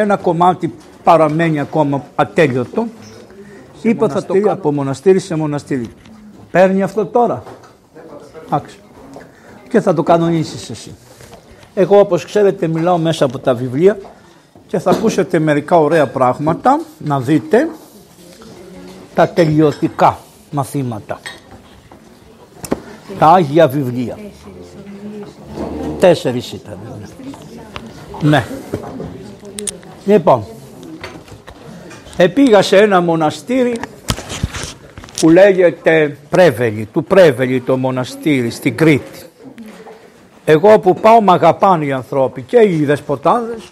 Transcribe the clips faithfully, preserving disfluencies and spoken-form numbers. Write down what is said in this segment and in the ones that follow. ένα κομμάτι παραμένει ακόμα ατέλειωτο. Σε είπα θα το κάνω από μοναστήρι σε μοναστήρι. Παίρνει αυτό τώρα. Άξι. Και θα το κανονίσεις εσύ. Εγώ όπως ξέρετε μιλάω μέσα από τα βιβλία και θα ακούσετε μερικά ωραία πράγματα, να δείτε τα τελειωτικά μαθήματα. Τα Άγια Βιβλία. Τέσσερις ήταν. Ναι. Λοιπόν, επήγα σε ένα μοναστήρι που λέγεται Πρέβελη, του Πρέβελη το μοναστήρι στην Κρήτη. Εγώ που πάω μ' αγαπάνε οι ανθρώποι και οι δεσποτάδες,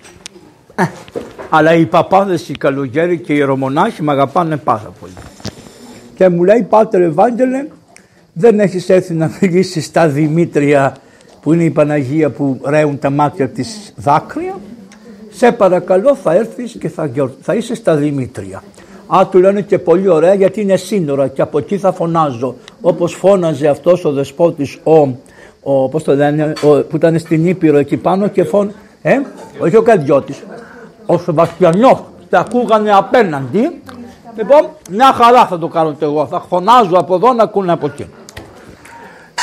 ε, αλλά οι παπάδες, οι καλογέροι και οι ιερομονάχοι μ' αγαπάνε πάρα πολύ. Και μου λέει, Πάτερ Ευάγγελε, δεν έχεις έρθει να μιλήσεις τα Δημήτρια που είναι η Παναγία που ρέουν τα μάτια της δάκρυα. Σε παρακαλώ θα έρθεις και θα, γιορ... θα είσαι στα Δημήτρια. Α, του λένε και πολύ ωραία γιατί είναι σύνορα και από εκεί θα φωνάζω. Όπως φώναζε αυτός ο δεσπότης, ο, ο, πώς το λένε, ο, που ήταν στην Ήπειρο εκεί πάνω και φων... Ε, όχι ο Καντιώτης, ο Σεβαστιανός. Τα ακούγανε απέναντι. Λοιπόν, μια χαρά θα το κάνω και εγώ. Θα φωνάζω από εδώ να ακούνε από εκεί.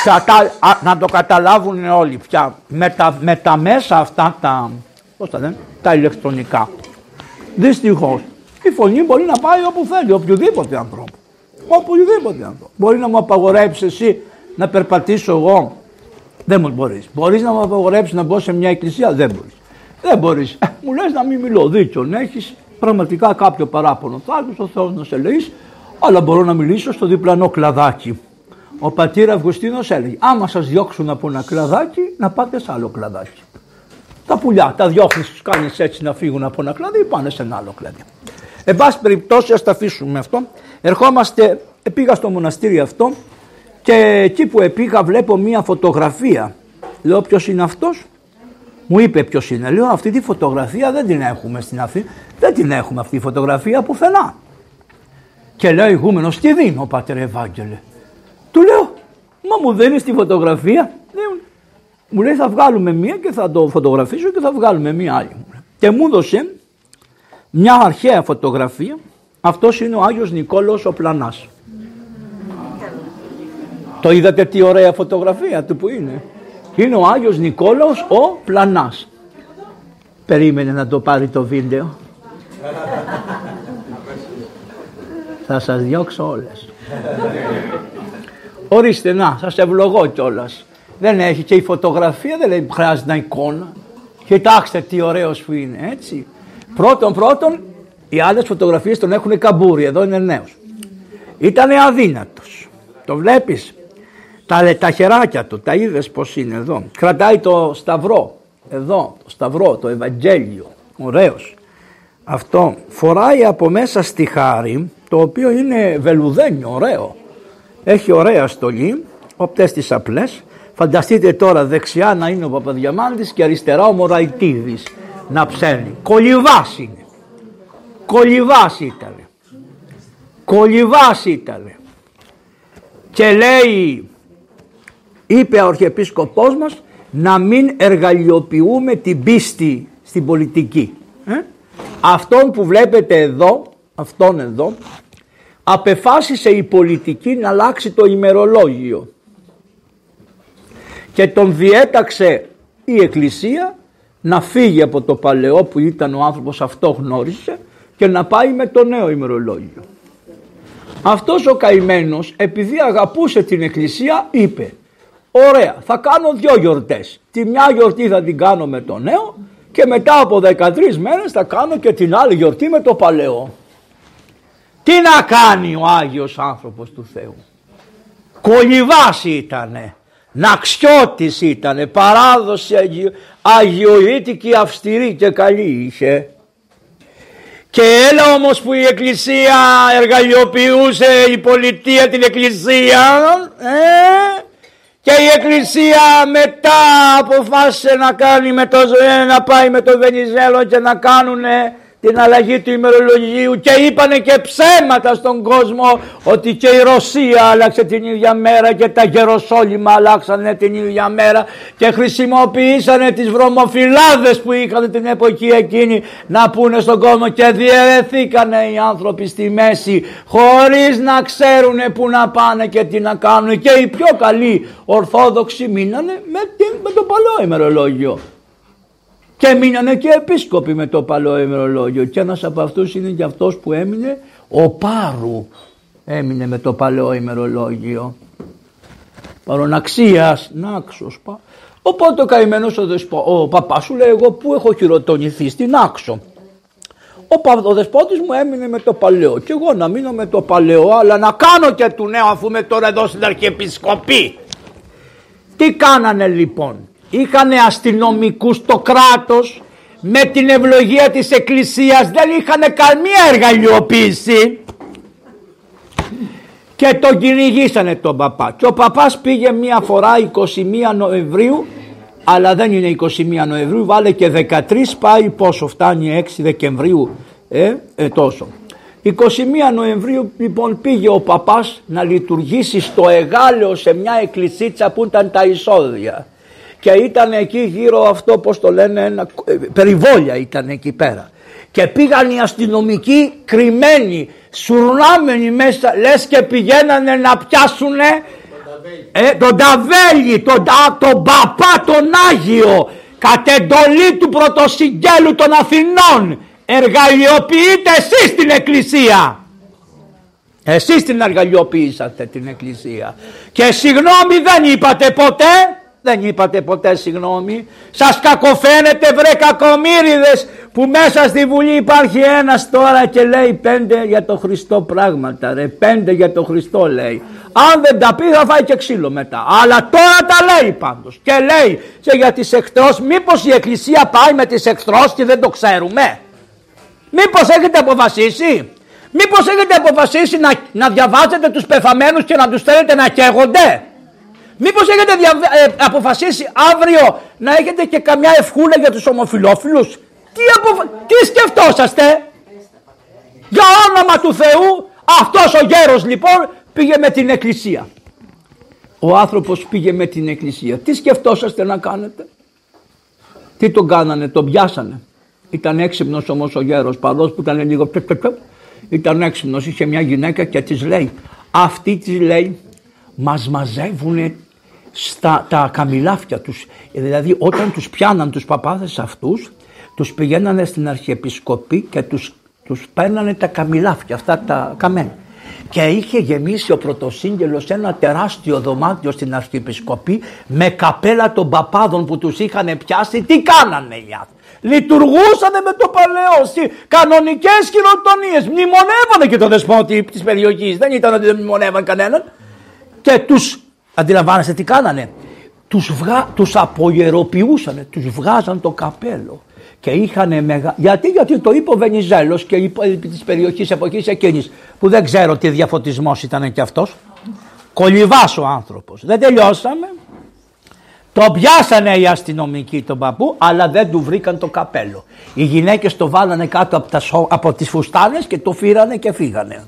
Κατα... Α, να το καταλάβουν όλοι πια με τα, με τα μέσα αυτά τα... Πώς τα λένε, τα ηλεκτρονικά. Δυστυχώς, η φωνή μπορεί να πάει όπου θέλει, οποιοδήποτε ανθρώπου. Οποιοδήποτε ανθρώπου. Μπορεί να μου απαγορέψει εσύ να περπατήσω εγώ. Δεν μου μπορείς. Μπορείς να μου απαγορέψεις να μπω σε μια εκκλησία. Δεν μπορείς. Δεν μπορείς. Μου λες να μην μιλώ. Δίκιο. Έχεις πραγματικά κάποιο παράπονο. Θα άκουσε ο Θεός να σε λέει, αλλά μπορώ να μιλήσω στο διπλανό κλαδάκι. Ο πατήρ Αυγουστίνος έλεγε: άμα σας διώξουν από ένα κλαδάκι, να πάτε σε άλλο κλαδάκι. Τα πουλιά, τα διώχνεις, τους κάνεις έτσι να φύγουν από ένα κλάδι ή πάνε σε ένα άλλο κλάδι. Εν πάση περιπτώσει, ας τα αφήσουμε αυτό. Ερχόμαστε, πήγα στο μοναστήρι αυτό και εκεί που πήγα βλέπω μία φωτογραφία. Λέω, ποιος είναι αυτός? Μου είπε ποιος είναι. Λέω, αυτή τη φωτογραφία δεν την έχουμε στην Αθήνα. Δεν την έχουμε αυτή τη φωτογραφία πουθενά. Και λέω, ηγούμενος, τι δίνω, Πάτερ Ευάγγελε? Του λέω, μα μου δίνεις τη φωτογραφία? Μου λέει, θα βγάλουμε μία και θα το φωτογραφίσω και θα βγάλουμε μία άλλη. Και μου έδωσε μια αρχαία φωτογραφία. Αυτός είναι ο Άγιος Νικόλαος ο Πλανάς. Το είδατε τι ωραία φωτογραφία του που είναι? Είναι ο Άγιος Νικόλαος ο Πλανάς. Περίμενε να το πάρει το βίντεο. Θα σας διώξω όλες. Ορίστε, να, σας ευλογώ κιόλας. Δεν έχει και η φωτογραφία, δεν χρειάζεται να εικόνα. Κοιτάξτε τι ωραίος που είναι, έτσι. Πρώτον πρώτον, οι άλλες φωτογραφίες τον έχουν καμπούρι, εδώ είναι νέος. Ήτανε αδύνατος, το βλέπεις. Τα, τα χεράκια του, τα είδες πως είναι εδώ. Κρατάει το σταυρό, εδώ, το σταυρό, το Ευαγγέλιο, ωραίος. Αυτό φοράει από μέσα στη χάρη, το οποίο είναι βελουδένιο, ωραίο. Έχει ωραία στολή, οπτές τις απλές. Φανταστείτε τώρα δεξιά να είναι ο Παπαδιαμάντης και αριστερά ο Μωραϊτίδης να ψέλνει. Κολυβάς είναι. Κολυβάς ήταν. Κολυβάς ήταν. Και λέει, είπε ο Αρχιεπίσκοπός μας, να μην εργαλειοποιούμε την πίστη στην πολιτική. Ε? Αυτόν που βλέπετε εδώ, αυτόν εδώ, απεφάσισε η πολιτική να αλλάξει το ημερολόγιο. Και τον διέταξε η Εκκλησία να φύγει από το παλαιό που ήταν ο άνθρωπος, αυτό γνώρισε, και να πάει με το νέο ημερολόγιο. Αυτός ο καημένος, επειδή αγαπούσε την Εκκλησία, είπε «Ωραία, θα κάνω δύο γιορτές. Τη μια γιορτή θα την κάνω με το νέο και μετά από δεκατρείς μέρες θα κάνω και την άλλη γιορτή με το παλαιό». Τι να κάνει ο Άγιος άνθρωπος του Θεού? Κολυβάς ήτανε. Ναξιώτης ήτανε, παράδοση αγιο, αγιοίτικη, αυστηρή και καλή είχε. Και έλα όμως που η Εκκλησία εργαλειοποιούσε, η πολιτεία την Εκκλησία, ε, και η Εκκλησία μετά αποφάσισε να, κάνει με το, να πάει με τον Βενιζέλο και να κάνουνε την αλλαγή του ημερολογίου και είπανε και ψέματα στον κόσμο ότι και η Ρωσία άλλαξε την ίδια μέρα και τα Γεροσόλυμα αλλάξανε την ίδια μέρα και χρησιμοποιήσανε τις βρωμοφυλάδες που είχαν την εποχή εκείνη να πούνε στον κόσμο και διαιρεθήκανε οι άνθρωποι στη μέση χωρίς να ξέρουν που να πάνε και τι να κάνουν και οι πιο καλοί Ορθόδοξοι μείνανε με, με το παλαιό ημερολόγιο. Και μείνανε και επίσκοποι με το παλαιό ημερολόγιο και ένας από αυτούς είναι και αυτός που έμεινε ο Πάρου, έμεινε με το παλαιό ημερολόγιο παροναξίας, νάξος. Οπότε ο καημένος ο, δεσπο, ο παπάς σου λέει εγώ που έχω χειροτονηθεί στην Άξο. Ο δεσπότης μου έμεινε με το παλαιό και εγώ να μείνω με το παλαιό αλλά να κάνω και του νέου αφού είμαι τώρα εδώ στην Αρχιεπισκοπή. Τι κάνανε λοιπόν? Είχανε αστυνομικούς στο κράτος με την ευλογία της Εκκλησίας, δεν είχανε καμία εργαλειοποίηση και τον κυνηγήσανε τον παπά και ο παπάς πήγε μία φορά εικοστή πρώτη Νοεμβρίου αλλά δεν είναι εικοστή πρώτη Νοεμβρίου, βάλε και δεκατρία, πάει πόσο φτάνει έξι Δεκεμβρίου, ε, ε τόσο. εικοστή πρώτη Νοεμβρίου λοιπόν πήγε ο παπάς να λειτουργήσει στο Εγάλεο σε μια εκκλησίτσα που ήταν τα εισόδια. Και ήταν εκεί γύρω αυτό πως το λένε ένα, περιβόλια ήταν εκεί πέρα. Και πήγαν οι αστυνομικοί κρυμμένοι, σουρνάμενοι μέσα λες και πηγαίνανε να πιάσουνε ε, τον Ταβέλη, τον, τον παπά τον Άγιο κατ' εντολή του πρωτοσυγγέλου των Αθηνών. Εργαλειοποιείτε εσείς την εκκλησία. Εσείς την εργαλειοποιήσατε την εκκλησία. Και συγγνώμη δεν είπατε ποτέ. Δεν είπατε ποτέ συγγνώμη. Σας κακοφαίνετε βρε κακομύριδες που μέσα στη Βουλή υπάρχει ένας τώρα και λέει πέντε για το Χριστό πράγματα ρε. Πέντε για το Χριστό λέει. Αν δεν τα πει θα φάει και ξύλο μετά. Αλλά τώρα τα λέει πάντως. Και λέει και για τις εχθρός. Μήπως η εκκλησία πάει με τις εχθρός και δεν το ξέρουμε? Μήπως έχετε αποφασίσει, μήπως έχετε αποφασίσει να, να διαβάζετε τους πεθαμένους και να τους θέλετε να καίγονται? Μήπως έχετε δια, ε, αποφασίσει αύριο να έχετε και καμιά ευχούλα για τους ομοφυλόφιλους? Τι, αποφα... Τι σκεφτόσαστε? Για όνομα του Θεού, αυτός ο γέρος λοιπόν πήγε με την εκκλησία. Ο άνθρωπος πήγε με την εκκλησία. Τι σκεφτόσαστε να κάνετε? Τι τον κάνανε, τον πιάσανε. Ήταν έξυπνος όμως ο γέρος, παρόλο που ήταν λίγο ήταν έξυπνος, είχε μια γυναίκα και της λέει, αυτή της λέει μας μαζεύουνε στα τα καμιλάφια τους. Δηλαδή όταν τους πιάναν τους παπάδες αυτούς, τους πηγαίνανε στην Αρχιεπισκοπή και τους, τους παίρνανε τα καμιλάφια, αυτά τα καμένα. Και είχε γεμίσει ο πρωτοσύγγελος ένα τεράστιο δωμάτιο στην Αρχιεπισκοπή με καπέλα των παπάδων που τους είχαν πιάσει. Τι κάνανε οι άνθρωποι? Λειτουργούσανε με το παλαιό, κανονικές χειροτονίες, μνημονεύανε και τον δεσπότη της περιοχής, δεν ήταν ότι δεν μνημονεύαν κανέναν. Και τους, αντιλαμβάνεστε τι κάνανε, τους, βγα, τους απογεροποιούσανε, τους βγάζαν το καπέλο. Και είχανε μεγα... Γιατί, γιατί το είπε ο Βενιζέλος και είπε της περιοχής εποχής εκείνης, που δεν ξέρω τι διαφωτισμός ήταν και αυτός, Κολυβάς ο άνθρωπος, δεν τελειώσαμε. Το πιάσανε οι αστυνομικοί τον παππού, αλλά δεν του βρήκαν το καπέλο. Οι γυναίκες το βάλανε κάτω από, τα σο... από τις φουστάνες και το φύρανε και φύγανε.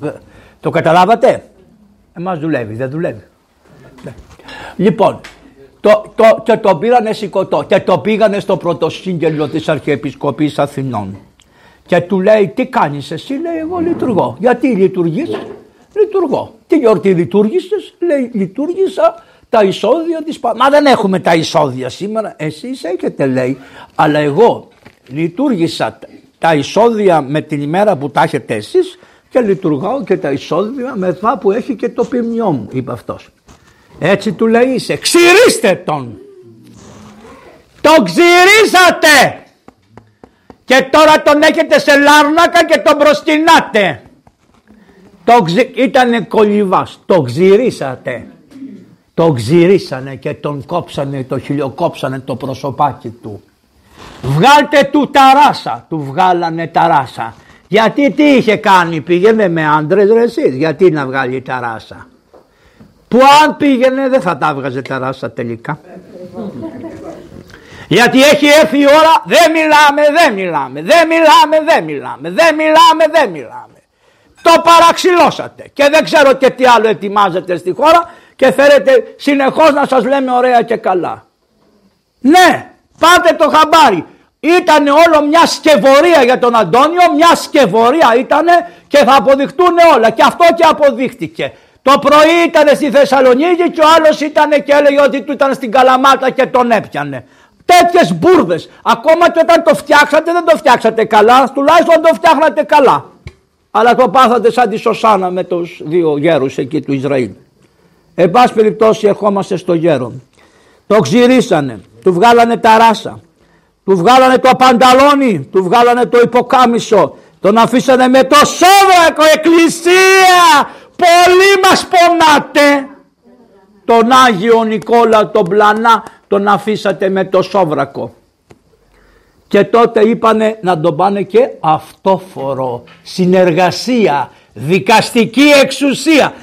Το καταλάβατε? Εμάς δουλεύει, δεν δουλεύει. Λοιπόν, το, το, και το πήρανε σηκωτό και το πήγανε στο πρωτοσύγγελο της Αρχιεπισκοπής Αθηνών. Και του λέει τι κάνεις εσύ? Λέει εγώ λειτουργώ. Γιατί λειτουργείς? Λειτουργώ. Τι γιορτή λειτουργήσες? Λέει λειτουργήσα τα εισόδια της Παναγίας. Μα δεν έχουμε τα εισόδια σήμερα. Εσείς έχετε λέει. Αλλά εγώ λειτουργήσα τα εισόδια με την ημέρα που τα έχετε εσείς και λειτουργάω και τα εισόδια με αυτά που έχει και το ποιμνιό μου, είπε αυτός. Έτσι του λέει είσαι. Ξυρίστε τον. Τον ξυρίσατε. Και τώρα τον έχετε σε λάρνακα και τον προσκυνάτε. Το ξυ... Ήτανε Κολυβάς. Το ξυρίσατε. Το ξυρίσανε και τον κόψανε, το χιλιοκόψανε το προσωπάκι του. Βγάλτε του τα ράσα, του βγάλανε τα ράσα. Γιατί τι είχε κάνει, πήγαινε με άντρες ρε εσείς, γιατί να βγάλει τα ράσα? Που αν πήγαινε δεν θα τα βγάζε τα ράσα τελικά. Γιατί έχει έρθει η ώρα, δεν μιλάμε, δεν μιλάμε, δεν μιλάμε, δεν μιλάμε, δεν μιλάμε, δεν μιλάμε. Το παραξηλώσατε και δεν ξέρω και τι άλλο ετοιμάζετε στη χώρα και θέλετε συνεχώς να σας λέμε ωραία και καλά. Ναι, πάτε το χαμπάρι. Ήτανε όλο μια σκευωρία για τον Αντώνιο, μια σκευωρία ήτανε και θα αποδειχτούν όλα. Και αυτό και αποδείχτηκε. Το πρωί ήτανε στη Θεσσαλονίκη και ο άλλος ήτανε και έλεγε ότι του ήταν στην Καλαμάτα και τον έπιανε. Τέτοιες μπουρδες. Ακόμα και όταν το φτιάξατε δεν το φτιάξατε καλά, τουλάχιστον το φτιάχνατε καλά. Αλλά το πάθατε σαν τη Σωσάνα με τους δύο γέρους εκεί του Ισραήλ. Εν πάση περιπτώσει, ερχόμαστε στο γέρο. Το ξυρίσανε, του βγάλανε τα ράσα, του βγάλανε το πανταλόνι, του βγάλανε το υποκάμισο, τον αφήσανε με το σόβρακο. Εκκλησία, πολύ μας πονάτε. Τον Άγιο Νικόλαο τον Πλανά τον αφήσατε με το σόβρακο. Και τότε είπανε να τον πάνε και αυτόφορο. Συνεργασία, δικαστική εξουσία.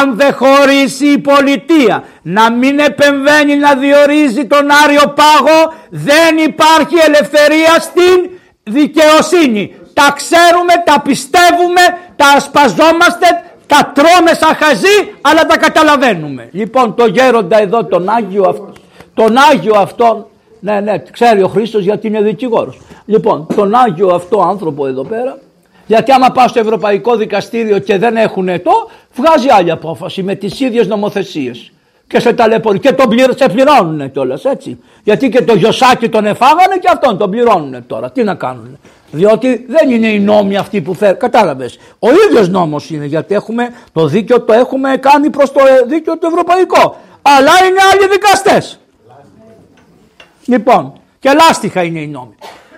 Αν δεν χωρίσει η πολιτεία να μην επεμβαίνει να διορίζει τον Άριο Πάγο, δεν υπάρχει ελευθερία στην δικαιοσύνη. Τα ξέρουμε, τα πιστεύουμε, τα ασπαζόμαστε, τα τρώμε σαν χαζί, αλλά τα καταλαβαίνουμε. Λοιπόν, το γέροντα εδώ, τον Άγιο αυτόν, τον Άγιο αυτόν, ναι, ναι, ξέρει ο Χρήστος γιατί είναι δικηγόρος. Λοιπόν, τον Άγιο αυτό άνθρωπο εδώ πέρα, γιατί άμα πάω στο Ευρωπαϊκό Δικαστήριο και δεν έχουνε το, βγάζει άλλη απόφαση με τις ίδιες νομοθεσίες. Και σε ταλαιπωρεί. Και τον πληρ, σε πληρώνουνε κιόλας, έτσι. Γιατί και το Γιωσάκι τον εφάγανε και αυτόν τον πληρώνουνε τώρα. Τι να κάνουνε. Διότι δεν είναι οι νόμοι αυτοί που θέλουν. Κατάλαβες. Ο ίδιος νόμος είναι, γιατί έχουμε το δίκαιο, το έχουμε κάνει προς το δίκαιο το ευρωπαϊκό. Αλλά είναι άλλοι δικαστές. Λοιπόν, και λάστιχα είναι οι νόμοι.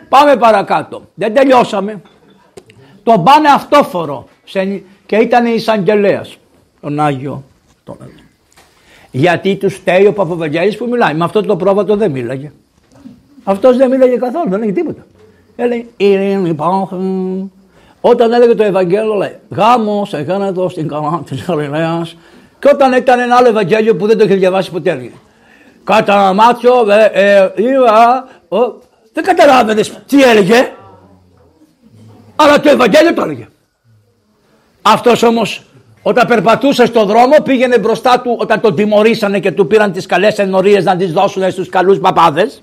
Πάμε παρακάτω. Δεν τελειώσαμε. Τον πάνε αυτόφορο σε... και ήταν εισαγγελέας τον Άγιο. Τον... γιατί του στέει ο Παπαδιαμάντης που μιλάει. Με αυτό το πρόβατο δεν μίλαγε. Αυτός δεν μίλαγε καθόλου, δεν έλεγε τίποτα. Έλεγε «Ήριν υπάρχουν». Όταν έλεγε το Ευαγγέλιο λέει «Γάμος έκανε εδώ στην καλά της Γαλλίας». Και όταν ήταν ένα άλλο Ευαγγέλιο που δεν το είχε διαβάσει ποτέ έλεγε «Κατά μάτσιο, ε, ε, είδα». Δεν καταλάβαινες τι έλεγε. Αλλά το Ευαγγέλιο το έλεγε. Αυτός όμως όταν περπατούσε στον δρόμο πήγαινε μπροστά του όταν τον τιμωρήσανε και του πήραν τις καλές ενορίες να τις δώσουν στους καλούς παπάδες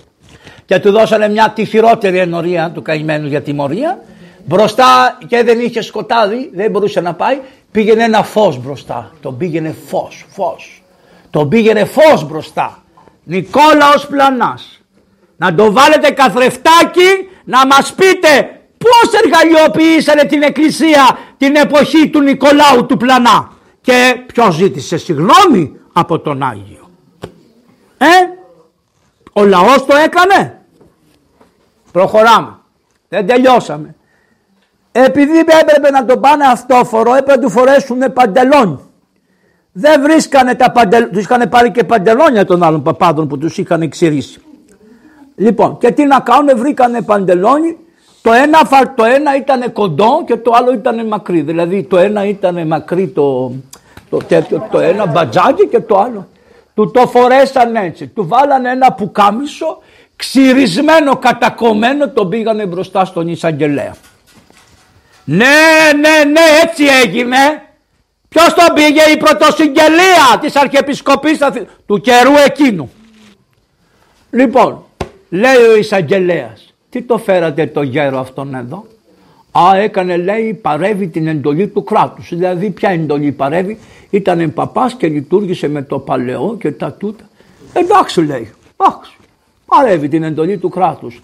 και του δώσανε μια τη χειρότερη ενορία του καημένου για τιμωρία. Μπροστά και δεν είχε σκοτάδι, δεν μπορούσε να πάει, πήγαινε ένα φως μπροστά. Τον πήγαινε φως, φως. Τον πήγαινε φως μπροστά. Νικόλαος Πλανάς. Να το βάλετε καθρεφτάκι να μας πείτε πώς εργαλειοποιήσανε την εκκλησία την εποχή του Νικολάου του Πλανά. Και ποιος ζήτησε συγγνώμη από τον Άγιο. Ε, ο λαός το έκανε. Προχωράμε. Δεν τελειώσαμε. Επειδή έπρεπε να τον πάνε αυτόφορο έπρεπε να του φορέσουν παντελόνι. Δεν βρίσκανε τα παντελόνια. Τους είχαν πάρει και παντελόνια των άλλων παπάδων που τους είχαν ξηρίσει. Λοιπόν, και τι να κάνουνε, βρήκανε παντελόνι. Το ένα, το ένα ήταν κοντό και το άλλο ήταν μακρύ. Δηλαδή το ένα ήταν μακρύ το, το τέτοιο, το ένα μπατζάκι και το άλλο. Του το φορέσαν έτσι. Του βάλανε ένα πουκάμισο ξυρισμένο, κατακομμένο, τον πήγανε μπροστά στον εισαγγελέα. Ναι, ναι, ναι, έτσι έγινε. Ποιος τον πήγε? Η πρωτοσυγγελία της Αρχιεπισκοπής του καιρού εκείνου. Λοιπόν, λέει ο εισαγγελέας. Τι το φέρατε το γέρο αυτόν εδώ? Α, έκανε λέει παρεύει την εντολή του κράτους. Δηλαδή ποια εντολή παρεύει? Ήτανε παπάς και λειτουργήσε με το παλαιό και τα τούτα. Εντάξει λέει, εντάξει. Παρεύει την εντολή του κράτους.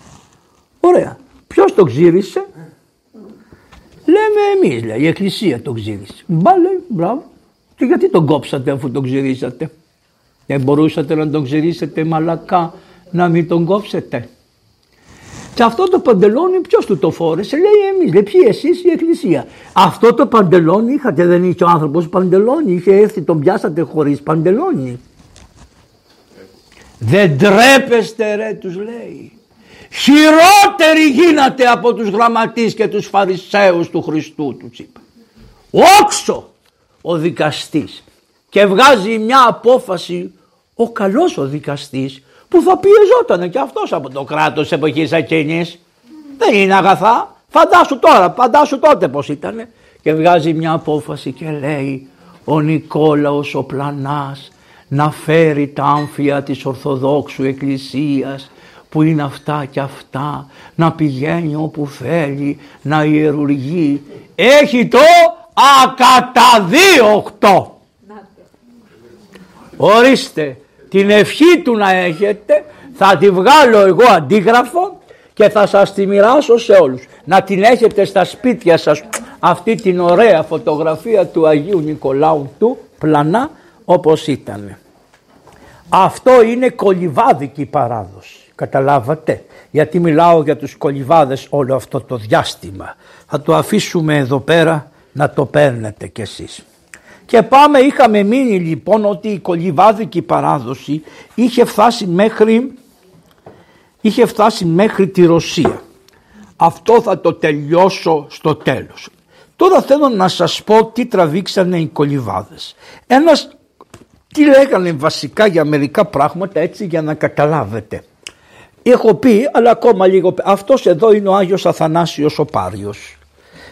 Ωραία. Ποιος το ξύρισε? Λέμε εμείς λέει, η εκκλησία το ξύρισε. Μπα λέει, μπράβο. Και γιατί τον κόψατε αφού τον ξυρίσατε? Δεν μπορούσατε να τον ξυρίσετε μαλακά, να μην τον κόψετε? Και αυτό το παντελόνι ποιος του το φόρεσε? Λέει εμείς. Λέει ποιοι? Εσείς, η εκκλησία. Αυτό το παντελόνι είχατε? Δεν είχε ο άνθρωπος παντελόνι? Είχε έρθει, τον πιάσατε χωρίς παντελόνι? Δεν τρέπεστε ρε, τους λέει. Χειρότεροι γίνατε από τους γραμματείς και τους φαρισαίους του Χριστού, τους είπε. Όξο ο δικαστής. Και βγάζει μια απόφαση ο καλός ο δικαστής που θα πιεζόταν και αυτός από το κράτος της εποχής εκείνης. Δεν είναι αγαθά. Φαντάσου τώρα, φαντάσου τότε πως ήταν. Και βγάζει μια απόφαση και λέει ο Νικόλαος ο Πλανάς να φέρει τα άμφια της Ορθοδόξου Εκκλησίας που είναι αυτά και αυτά, να πηγαίνει όπου θέλει, να ιερουργεί. Έχει το ακαταδίωκτο. Ορίστε, την ευχή του να έχετε, θα τη βγάλω εγώ αντίγραφο και θα σας τη μοιράσω σε όλους. Να την έχετε στα σπίτια σας αυτή την ωραία φωτογραφία του Αγίου Νικολάου του Πλανά όπως ήταν. Αυτό είναι κολυβάδικη παράδοση. Καταλάβατε, γιατί μιλάω για τους κολυβάδες όλο αυτό το διάστημα. Θα το αφήσουμε εδώ πέρα να το παίρνετε κι εσείς. Και πάμε, είχαμε μείνει λοιπόν ότι η κολυβάδικη παράδοση είχε φτάσει μέχρι, είχε φτάσει μέχρι τη Ρωσία. Αυτό θα το τελειώσω στο τέλος. Τώρα θέλω να σας πω τι τραβήξανε οι κολυβάδες. Ένας, τι λέγανε βασικά για μερικά πράγματα, έτσι για να καταλάβετε. Έχω πει, αλλά ακόμα λίγο, αυτός εδώ είναι ο Άγιος Αθανάσιος ο Πάριος.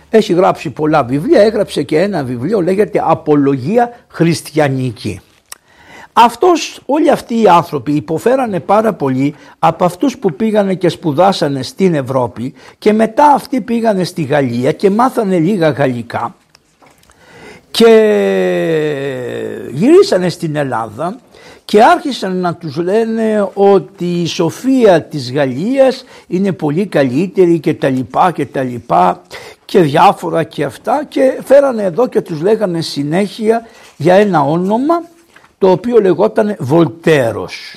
Έχει γράψει πολλά βιβλία, έγραψε και ένα βιβλίο, λέγεται «Απολογία Χριστιανική». Αυτός, όλοι αυτοί οι άνθρωποι υποφέρανε πάρα πολύ από αυτούς που πήγανε και σπουδάσανε στην Ευρώπη και μετά αυτοί πήγανε στη Γαλλία και μάθανε λίγα γαλλικά και γυρίσανε στην Ελλάδα και άρχισαν να τους λένε ότι η σοφία της Γαλλίας είναι πολύ καλύτερη και τα λοιπά και τα λοιπά και διάφορα και αυτά, και φέρανε εδώ και τους λέγανε συνέχεια για ένα όνομα το οποίο λεγόταν Βολταίρος.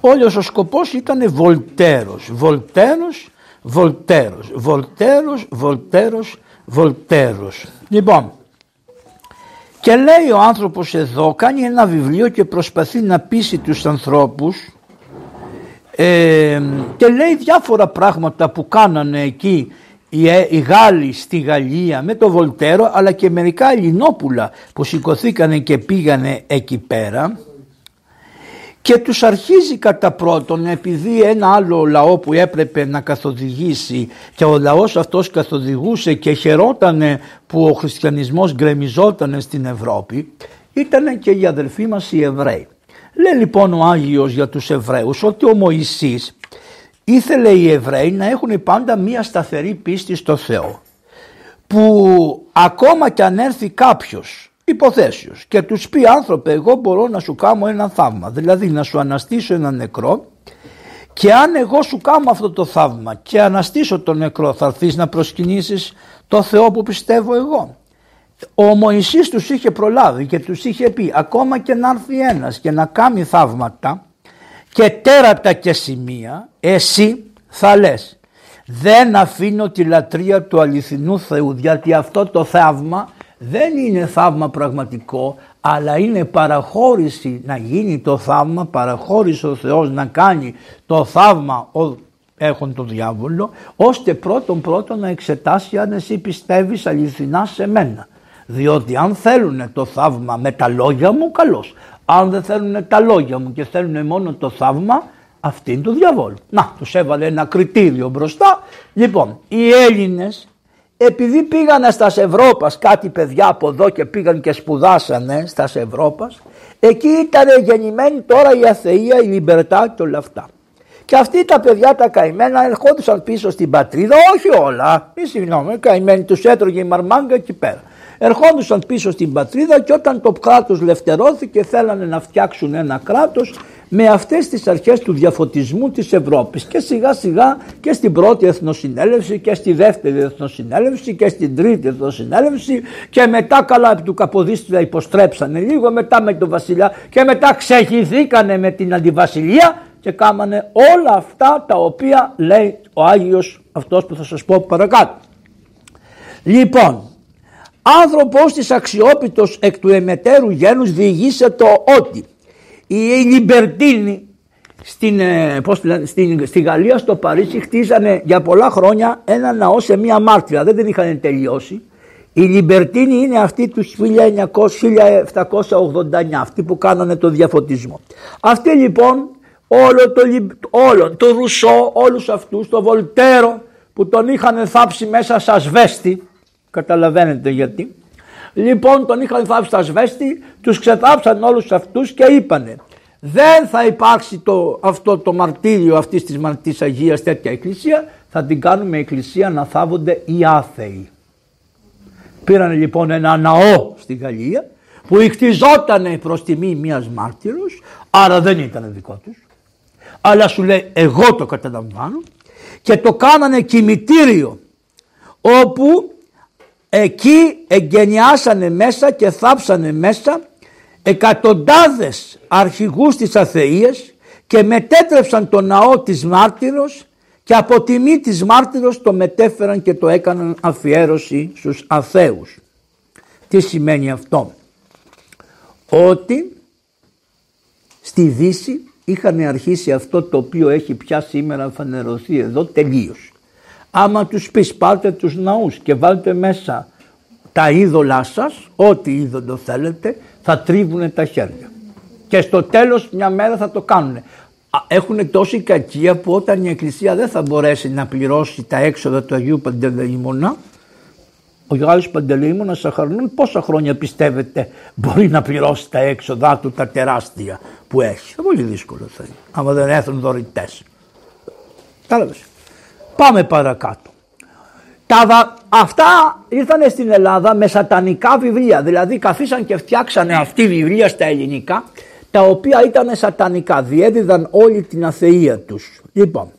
Όλος ο σκοπός ήταν Βολταίρος, Βολταίρος, Βολταίρος, Βολταίρος, Βολταίρος, Βολταίρος. Λοιπόν, και λέει ο άνθρωπος εδώ, κάνει ένα βιβλίο και προσπαθεί να πείσει τους ανθρώπους ε, και λέει διάφορα πράγματα που κάνανε εκεί οι, οι Γάλλοι στη Γαλλία με το Βολταίρο, αλλά και μερικά Ελληνόπουλα που σηκωθήκανε και πήγανε εκεί πέρα, και τους αρχίζει κατά πρώτον, επειδή ένα άλλο λαό που έπρεπε να καθοδηγήσει και ο λαός αυτός καθοδηγούσε και χαιρότανε που ο χριστιανισμός γκρεμιζότανε στην Ευρώπη, ήταν και οι αδελφοί μας οι Εβραίοι. Λέει λοιπόν ο Άγιος για τους Εβραίους ότι ο Μωυσής ήθελε οι Εβραίοι να έχουν πάντα μία σταθερή πίστη στο Θεό, που ακόμα κι αν έρθει κάποιος υποθέσεως και τους πει άνθρωπε εγώ μπορώ να σου κάνω ένα θαύμα, δηλαδή να σου αναστήσω ένα νεκρό, και αν εγώ σου κάνω αυτό το θαύμα και αναστήσω τον νεκρό θα έρθεις να προσκυνήσεις το Θεό που πιστεύω εγώ? Ο Μωυσής τους είχε προλάβει και τους είχε πει ακόμα και να έρθει ένας και να κάνει θαύματα και τέρατα και σημεία, εσύ θα λες δεν αφήνω τη λατρεία του αληθινού Θεού, γιατί αυτό το θαύμα δεν είναι θαύμα πραγματικό, αλλά είναι παραχώρηση να γίνει το θαύμα, παραχώρησε ο Θεός να κάνει το θαύμα έχον τον διάβολο, ώστε πρώτον πρώτον να εξετάσει αν εσύ πιστεύεις αληθινά σε μένα. Διότι αν θέλουν το θαύμα με τα λόγια μου, καλώς. Αν δεν θέλουν τα λόγια μου και θέλουν μόνο το θαύμα, αυτή είναι του διαβόλου. Να, τους έβαλε ένα κριτήριο μπροστά. Λοιπόν, οι Έλληνες, επειδή πήγανε στα Ευρώπας κάτι παιδιά από εδώ και πήγαν και σπουδάσανε στα Ευρώπας, εκεί ήταν γεννημένη τώρα η αθεία, η λιμπερτά και όλα αυτά. Και αυτοί τα παιδιά τα καημένα ερχόντουσαν πίσω στην πατρίδα, όχι όλα, μη συγγνώμη, καημένοι, τους έτρωγε η μαρμάγκα εκεί πέρα. Ερχόντουσαν πίσω στην πατρίδα και όταν το κράτος λευτερώθηκε θέλανε να φτιάξουν ένα κράτος με αυτές τις αρχές του διαφωτισμού της Ευρώπης, και σιγά σιγά και στην πρώτη εθνοσυνέλευση και στη δεύτερη εθνοσυνέλευση και στην τρίτη εθνοσυνέλευση, και μετά καλά του Καποδίστρια υποστρέψανε λίγο, μετά με τον βασιλιά, και μετά ξεχυθήκανε με την αντιβασιλεία και κάμανε όλα αυτά τα οποία λέει ο Άγιος αυτός που θα σας πω παρακάτω. Λοιπόν, άνθρωπος της αξιόπιτος εκ του εμετέρου γένους διηγήσεται ότι οι Λιμπερτίνοι στην, πώς λένε, στην, στη Γαλλία, στο Παρίσι, χτίζανε για πολλά χρόνια ένα ναό σε μία μάρτυρα, δεν την είχαν τελειώσει. Οι Λιμπερτίνοι είναι αυτοί του χίλια επτακόσια ογδόντα εννιά, αυτοί που κάνανε το διαφωτισμό. Αυτοί λοιπόν όλο το, όλον, το Ρουσό, όλους αυτούς, το Βολταίρο που τον είχαν θάψει μέσα σε ασβέστη, καταλαβαίνετε γιατί. Λοιπόν, τον είχαν θάψει στα ασβέστη, τους ξεθάψαν όλους αυτούς και είπανε δεν θα υπάρξει το, αυτό το μαρτύριο αυτής της, της Αγίας τέτοια εκκλησία, θα την κάνουμε εκκλησία να θάβονται οι άθεοι. Πήρανε λοιπόν ένα ναό στη Γαλλία που εκτιζότανε προς τιμή μιας μάρτυρος, άρα δεν ήταν δικό τους, αλλά σου λέει εγώ το καταλαμβάνω, και το κάνανε κημητήριο όπου εκεί εγκαινιάσανε μέσα και θάψανε μέσα εκατοντάδες αρχηγούς της αθείας και μετέτρεψαν το ναό της μάρτυρος και από τιμή της μάρτυρος το μετέφεραν και το έκαναν αφιέρωση στους αθέους. Τι σημαίνει αυτό? Ότι στη Δύση είχαν αρχίσει αυτό το οποίο έχει πια σήμερα φανερωθεί εδώ τελείως. Άμα τους πεις πάρτε τους ναούς και βάλτε μέσα τα είδωλά σας, ό,τι είδωλο θέλετε, θα τρίβουνε τα χέρια. Και στο τέλος μια μέρα θα το κάνουνε. Έχουν τόση κακία που όταν η Εκκλησία δεν θα μπορέσει να πληρώσει τα έξοδα του Αγίου Παντελεήμωνα, ο Άγιος Παντελεήμωνας Σαχαρνών πόσα χρόνια πιστεύετε μπορεί να πληρώσει τα έξοδά του τα τεράστια που έχει? Πολύ δύσκολο θα είναι, άμα δεν έρθουν δωρητές. Κατάλαβες. Πάμε παρακάτω. Τα, αυτά ήρθαν στην Ελλάδα με σατανικά βιβλία, δηλαδή καθίσαν και φτιάξανε αυτή βιβλία στα ελληνικά, τα οποία ήταν σατανικά, διέδιδαν όλη την αθεία τους. Λοιπόν,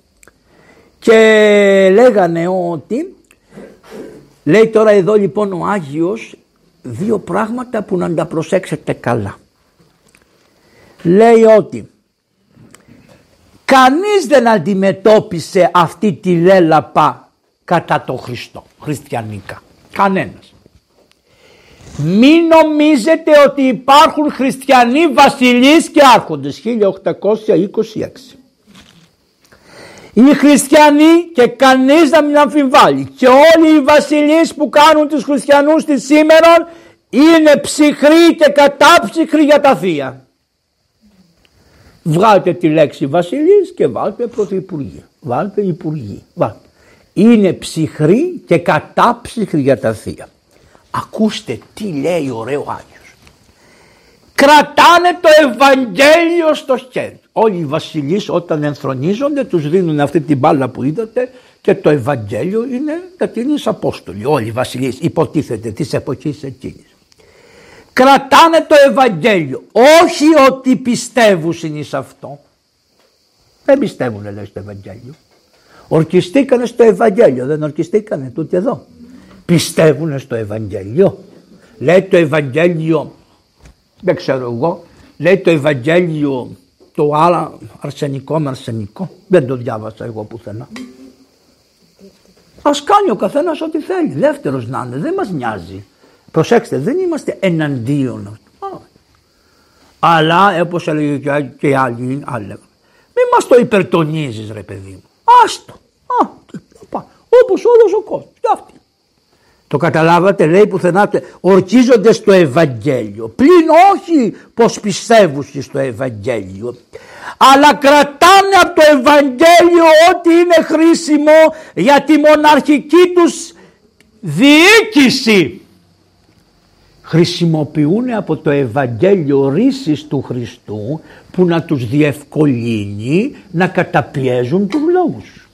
και λέγανε ότι, λέει τώρα εδώ λοιπόν ο Άγιος δύο πράγματα που να τα προσέξετε καλά. Λέει ότι κανείς δεν αντιμετώπισε αυτή τη λέλαπα κατά τον Χριστό, χριστιανικά. Κανένας. Μην νομίζετε ότι υπάρχουν χριστιανοί βασιλείς και άρχοντες. χίλια οκτακόσια είκοσι έξι. Οι χριστιανοί και κανείς να μην αμφιβάλλει, και όλοι οι βασιλείς που κάνουν τους χριστιανούς τη σήμερα είναι ψυχροί και κατάψυχροι για τα θεία. Βγάλτε τη λέξη βασιλείς και βάλτε πρωθυπουργοί, βάλτε υπουργοί, βάλτε. Είναι ψυχροί και κατάψυχροι για τα θεία. Ακούστε τι λέει ωραίο Άγιος. Κρατάνε το Ευαγγέλιο στο χέρι. Όλοι οι βασιλείς όταν ενθρονίζονται τους δίνουν αυτή την μπάλα που είδατε, και το Ευαγγέλιο είναι κατήνης Απόστολοι. Όλοι οι βασιλείς υποτίθεται της εποχής εκείνης. Κρατάνε το Ευαγγέλιο. Όχι ότι πιστεύουν εις αυτό. Δεν πιστεύουν λέει στο Ευαγγέλιο. Ορκιστήκανε στο Ευαγγέλιο. Δεν ορκιστήκανε τούτε εδώ. Πιστεύουν στο Ευαγγέλιο. Λέει το Ευαγγέλιο, δεν ξέρω εγώ, λέει το Ευαγγέλιο το άλλο αρσενικό με αρσενικό. Δεν το διάβασα εγώ πουθενά. Ας κάνει ο καθένας ό,τι θέλει. Δεύτερος να είναι, δεν μας νοιάζει. Προσέξτε, δεν είμαστε εναντίον. Αλλά όπως έλεγε και οι άλλοι, άλλοι, μη μας το υπερτονίζεις ρε παιδί μου. Άστο. Όπως όλος ο κόσμος. Το καταλάβατε, λέει πουθενά, ορκίζονται στο Ευαγγέλιο. Πλην όχι πως πιστεύουν στο Ευαγγέλιο. Αλλά κρατάνε από το Ευαγγέλιο ό,τι είναι χρήσιμο για τη μοναρχική τους διοίκηση. Χρησιμοποιούν από το Ευαγγέλιο ρίσεις του Χριστού που να τους διευκολύνει να καταπιέζουν τους λόγους.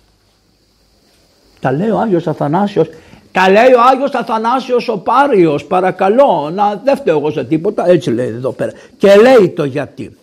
Τα λέει ο Άγιος Αθανάσιος. Τα λέει ο Άγιος Αθανάσιος ο Πάριος, παρακαλώ, να δεν φταίω εγώ σε τίποτα, έτσι λέει εδώ πέρα. Και λέει το γιατί.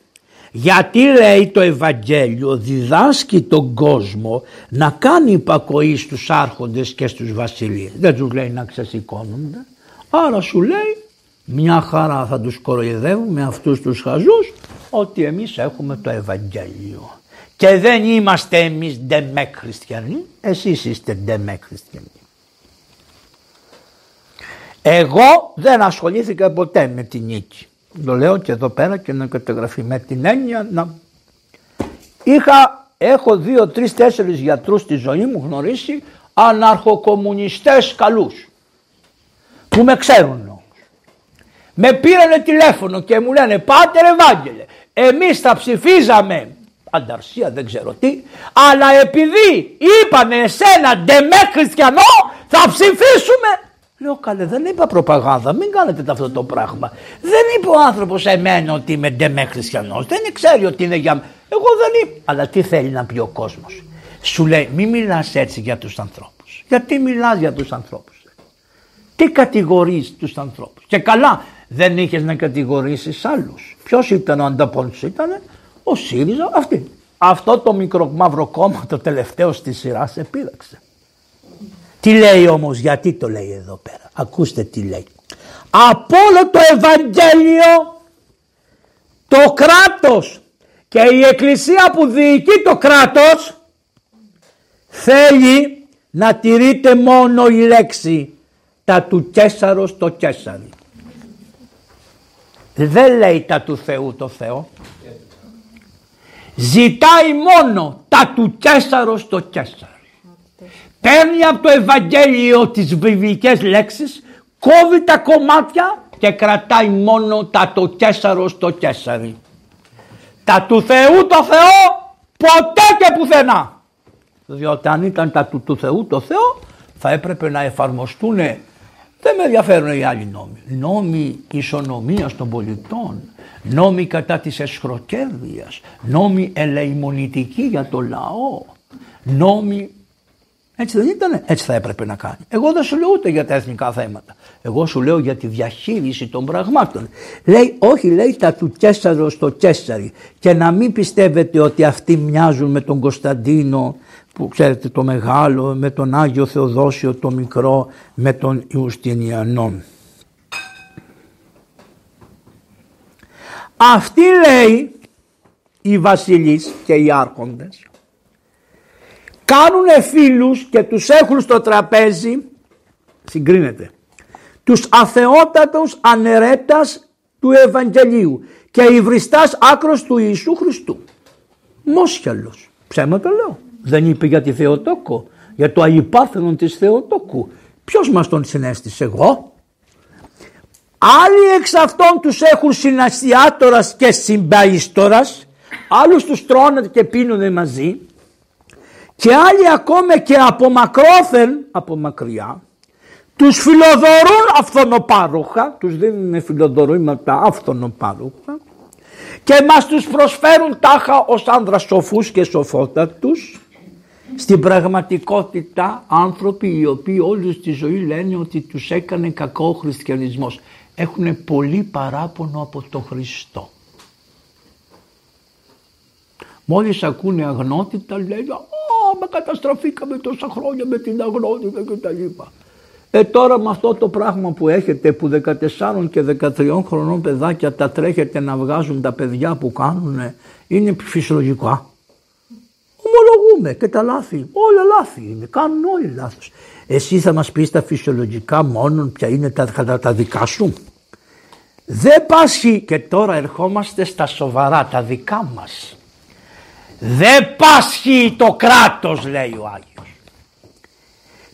Γιατί λέει το Ευαγγέλιο διδάσκει τον κόσμο να κάνει υπακοή στους άρχοντες και στους βασιλείς. Δεν τους λέει να ξεσηκώνονται. Άρα σου λέει μια χαρά θα τους κοροϊδεύουμε αυτούς τους χαζούς ότι εμείς έχουμε το Ευαγγέλιο. Και δεν είμαστε εμείς ντεμεκ χριστιανοί, εσείς είστε ντεμεκ χριστιανοί. Εγώ δεν ασχολήθηκα ποτέ με την νίκη. Το λέω και εδώ πέρα και να καταγραφεί με την έννοια να... Είχα, έχω δύο, τρεις, τέσσερις γιατρούς στη ζωή μου γνωρίσει αναρχοκομμουνιστές καλούς που με ξέρουν όμως. Με πήρανε τηλέφωνο και μου λένε Πάτερ Ευάγγελε, εμείς θα ψηφίζαμε ανταρσία, δεν ξέρω τι, αλλά επειδή είπανε εσένα ντε με χριστιανό θα ψηφίσουμε. Λέω, καλέ, δεν είπα προπαγάνδα, μην κάνετε αυτό το πράγμα. Δεν είπε ο άνθρωπος εμένα ότι είμαι ντε με χριστιανός, δεν ξέρει ότι είναι για μένα. Εγώ δεν είπα. Αλλά τι θέλει να πει ο κόσμος. Σου λέει, μη μιλάς έτσι για τους ανθρώπους. Γιατί μιλάς για τους ανθρώπους? Τι κατηγορείς τους ανθρώπους? Και καλά, δεν είχες να κατηγορήσεις άλλους. Ποιος ήταν ο ανταπόντης? Ήτανε ο ΣΥΡΙΖΑ, αυτή. Αυτό το μικρό μαύρο κόμμα, το τελευταίο στη σειρά, σε πείραξε. Τι λέει όμως, γιατί το λέει εδώ πέρα? Ακούστε τι λέει. Από όλο το Ευαγγέλιο, το κράτος και η Εκκλησία που διοικεί το κράτος θέλει να τηρείται μόνο η λέξη τα του Κέσαρος το Κέσαρι. Δεν λέει τα του Θεού το Θεό. Ζητάει μόνο τα του Κέσαρος το Κέσαρι. Παίρνει από το Ευαγγέλιο τις βιβλικές λέξεις, κόβει τα κομμάτια και κρατάει μόνο τα το Κέσαρος το Κέσαρι. Τα του Θεού το Θεό ποτέ και πουθενά. Διότι αν ήταν τα του, του Θεού το Θεό θα έπρεπε να εφαρμοστούν. Δεν με ενδιαφέρουν οι άλλοι νόμοι. Νόμοι ισονομίας των πολιτών, νόμοι κατά της εσχροκέρδειας, νόμοι ελεημονητικοί για το λαό, νόμοι. Έτσι δεν ήταν? Έτσι θα έπρεπε να κάνει. Εγώ δεν σου λέω ούτε για τα εθνικά θέματα. Εγώ σου λέω για τη διαχείριση των πραγμάτων. Λέει, όχι, λέει τα του Κέσαρος το Κέσαρι. Και να μην πιστεύετε ότι αυτοί μοιάζουν με τον Κωνσταντίνο, που ξέρετε, το μεγάλο, με τον Άγιο Θεοδόσιο το μικρό, με τον Ιουστινιανό. Αυτοί, λέει, οι βασιλείς και οι άρχοντες κάνουνε φίλους και τους έχουν στο τραπέζι, συγκρίνεται, τους αθεότατος ανερέτας του Ευαγγελίου και υβριστάς άκρος του Ιησού Χριστού. Μόσχελος, ψέματα λέω. Δεν είπε για τη Θεοτόκο, για το Αγιπάρθενον της Θεοτόκου. Ποιος μας τον συνέστησε? Εγώ? Άλλοι εξ αυτών τους έχουν συναστιάτορας και συμπαΐστορας, άλλους τους τρώνε και πίνουνε μαζί, και άλλοι ακόμα και από μακρόθεν, από μακριά, τους φιλοδορούν αυθονοπάροχα, τους δίνουν φιλοδορήματα αυθονοπάροχα, και μας τους προσφέρουν τάχα ως άνδρας σοφούς και σοφότατους. Στην πραγματικότητα άνθρωποι οι οποίοι όλη τη ζωή λένε ότι τους έκανε κακό ο χριστιανισμός. Έχουν πολύ παράπονο από τον Χριστό. Μόλις ακούνε αγνότητα λένε «Ω, με καταστραφήκαμε τόσα χρόνια με την αγνότητα» και τα λοιπά. Ε τώρα με αυτό το πράγμα που έχετε, που δεκατεσσάρων και δεκατριών χρονών παιδάκια τα τρέχετε να βγάζουν τα παιδιά που κάνουνε, είναι φυσιολογικά. Ομολογούμε και τα λάθη, όλα λάθη είναι, κάνουν όλοι λάθος. Εσύ θα μας πεις τα φυσιολογικά μόνον ποια είναι τα, τα, τα δικά σου? Δεν πάσχει. Και τώρα ερχόμαστε στα σοβαρά, τα δικά μας. Δεν πάσχει το κράτος, λέει ο Άγιος.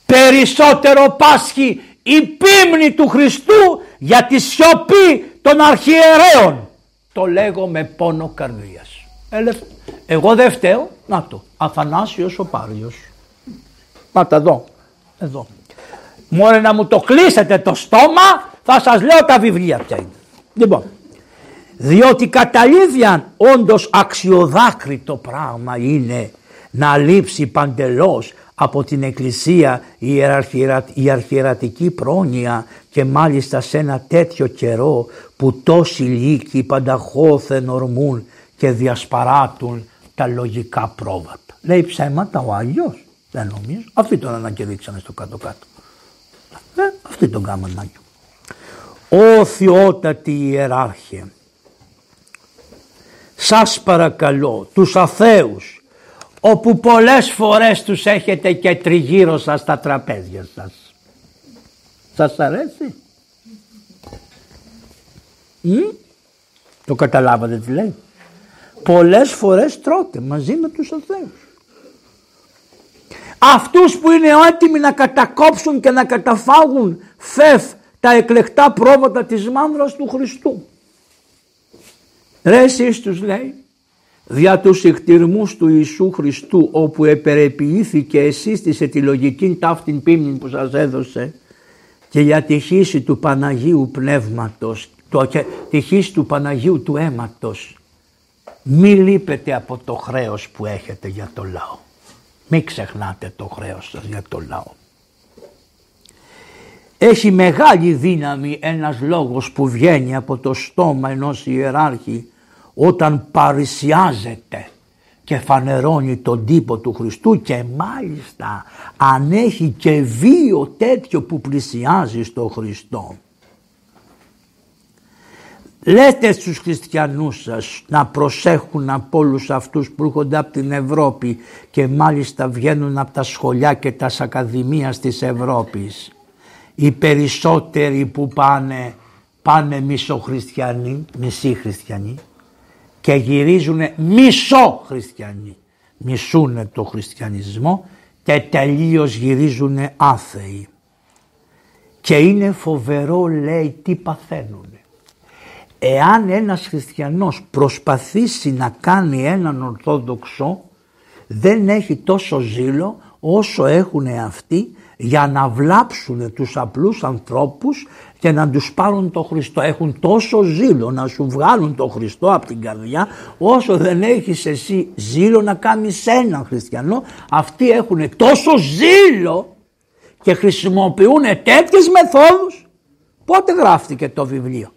Περισσότερο πάσχει η πίμνη του Χριστού για τη σιωπή των αρχιερέων. Το λέγω με πόνο καρδίας. Εγώ δεν φταίω. Να το. Αθανάσιος ο Πάριος. Να τα δω. Εδώ. Μόλι να μου το κλείσετε το στόμα θα σας λέω τα βιβλία πια είναι. Λοιπόν. Διότι κατά αλήθειαν όντως αξιοδάκριτο πράγμα είναι να λείψει παντελώς από την Εκκλησία η ιεραρχιερατική πρόνοια, και μάλιστα σε ένα τέτοιο καιρό που τόσοι λύκοι πανταχώθεν ορμούν και διασπαράτουν τα λογικά πρόβατα. Λέει ψέματα ο Άγιος? Δεν νομίζω. Αυτοί τον ανακηρύξανε στο κάτω-κάτω. Ε, αυτοί τον κάμανε Άγιο. Ω Θεότατη Ιεράρχε, σας παρακαλώ τους αθέους, όπου πολλές φορές τους έχετε και τριγύρω σας στα τραπέζια σας. Σας αρέσει? Μ? Το καταλάβατε τι λέει? Πολλές φορές τρώτε μαζί με τους αθέους. Αυτούς που είναι έτοιμοι να κατακόψουν και να καταφάγουν φεφ τα εκλεκτά πρόβατα της μάνδρας του Χριστού. Ρε εσείς τους λέει, δια τους εκτιρμούς του Ιησού Χριστού, όπου επερεποιήθηκε εσύστησε τη λογική ταύτην πίμνην που σας έδωσε, και για τη χύση του Παναγίου Πνεύματος, το, και, τη χύση του Παναγίου του αίματος. Μη λείπετε από το χρέος που έχετε για το λαό. Μην ξεχνάτε το χρέος σας για το λαό. Έχει μεγάλη δύναμη ένας λόγος που βγαίνει από το στόμα ενός ιεράρχη όταν παρουσιάζεται και φανερώνει τον τύπο του Χριστού, και μάλιστα αν έχει και βίο τέτοιο που πλησιάζει στο Χριστό. Λέτε στους χριστιανούς σας να προσέχουν από όλους αυτούς που έρχονται από την Ευρώπη και μάλιστα βγαίνουν από τα σχολιά και τα ακαδημίας της Ευρώπης. Οι περισσότεροι που πάνε, πάνε μισοχριστιανοί, μισοί χριστιανοί, και γυρίζουν μισοχριστιανοί. Μισούνε το χριστιανισμό και τελείως γυρίζουν άθεοι. Και είναι φοβερό, λέει, τι παθαίνουν. Εάν ένας χριστιανός προσπαθήσει να κάνει έναν ορθόδοξο, δεν έχει τόσο ζήλο όσο έχουν αυτοί για να βλάψουν τους απλούς ανθρώπους και να τους πάρουν το Χριστό. Έχουν τόσο ζήλο να σου βγάλουν το Χριστό από την καρδιά, όσο δεν έχεις εσύ ζήλο να κάνεις έναν χριστιανό. Αυτοί έχουν τόσο ζήλο και χρησιμοποιούν τέτοιες μεθόδους. Πότε γράφτηκε το βιβλίο?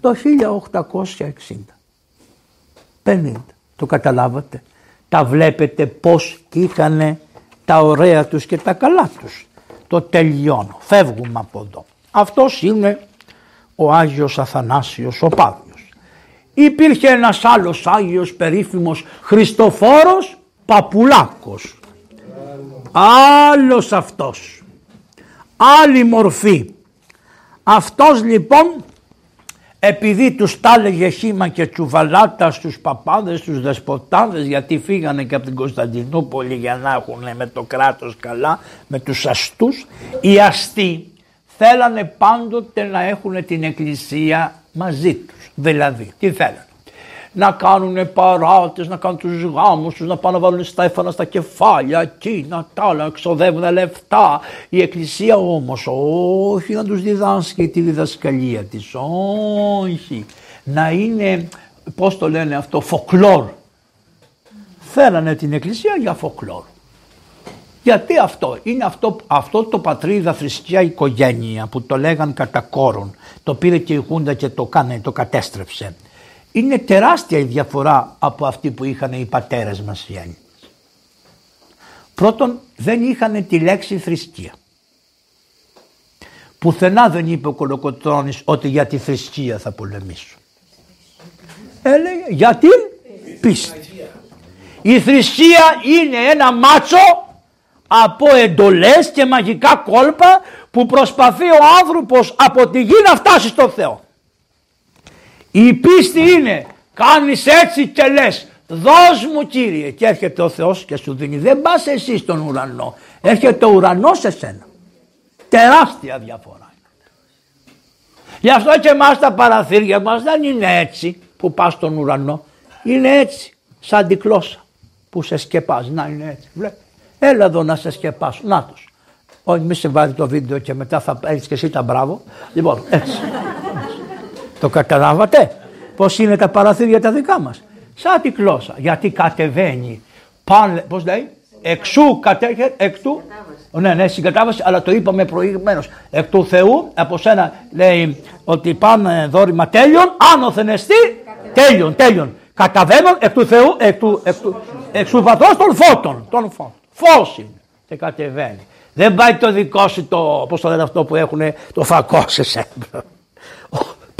Το χίλια οκτακόσια εξήντα πενήντα. Το καταλάβατε? Τα βλέπετε πως είχαν τα ωραία τους και τα καλά τους. Το τελειώνω, φεύγουμε από εδώ. Αυτός είναι ο Άγιος Αθανάσιος ο Πάριος. Υπήρχε ένας άλλος Άγιος περίφημος, Χριστοφόρος Παπουλάκος. Άλλος αυτός. Άλλη μορφή. Αυτός λοιπόν, επειδή τους τα έλεγε χήμα και τσουβαλάτα στους παπάδες, στους δεσποτάδες, γιατί φύγανε και από την Κωνσταντινούπολη για να έχουν με το κράτος καλά, με τους αστούς, οι αστοί θέλανε πάντοτε να έχουν την εκκλησία μαζί τους. Δηλαδή, τι θέλανε? Να κάνουν παράτες, να κάνουν τους γάμους τους, να πάνε να βάλουν στέφανα στα κεφάλια, εκείνα, τα άλλα, εξοδεύουν λεφτά. Η εκκλησία όμως όχι να τους διδάσκει τη διδασκαλία της, όχι. Να είναι, πώς το λένε αυτό, φοκλόρ. Θέλανε την εκκλησία για φοκλόρ. Γιατί αυτό, είναι αυτό, αυτό το πατρίδα, θρησκεία, οικογένεια που το λέγαν κατά κόρον. Το πήρε και η Χούντα και το, κάνε, το κατέστρεψε. Είναι τεράστια η διαφορά από αυτή που είχαν οι πατέρες μας οι Έλληνες. Πρώτον, δεν είχαν τη λέξη θρησκεία. Πουθενά δεν είπε ο Κολοκοτρώνης ότι για τη θρησκεία θα πολεμήσω. Έλεγε για την πίστη. Η θρησκεία είναι ένα μάτσο από εντολές και μαγικά κόλπα που προσπαθεί ο άνθρωπος από τη γη να φτάσει στο Θεό. Η πίστη είναι κάνεις έτσι και λες δώσ' μου Κύριε, και έρχεται ο Θεός και σου δίνει. Δεν πας εσύ στον ουρανό, έρχεται ο ουρανός σε σένα. Τεράστια διαφορά. Γι' αυτό και εμάς τα παραθύρια μας δεν είναι έτσι που πας στον ουρανό. Είναι έτσι σαν τη γλώσσα που σε σκεπάζει. Να είναι έτσι. Βλέπεις. Έλα εδώ να σε σκεπάσω. Να τους. Όχι, μη σε βάρει το βίντεο και μετά θα έχεις και εσύ τα μπράβο. Λοιπόν, έτσι. Το καταλάβατε πως είναι τα παραθύρια τα δικά μας? Σαν τη γλώσσα, γιατί κατεβαίνει πάνε, πως λέει, εξού κατέχε, εκ του, ναι, ναι, συγκατάβαση, αλλά το είπαμε προηγουμένως, εκ του Θεού, από σένα λέει ότι πάνε δόρημα τέλειον, άνωθεν εστί, τέλειον, τέλειον, καταβαίνον εκ του Θεού, εκ του, εκ του, εξού βαθός των φώτων, των φώτων, φως είναι και κατεβαίνει. Δεν πάει το δικό σου το, πως το λένε αυτό που έχουν το φακό σε σένα.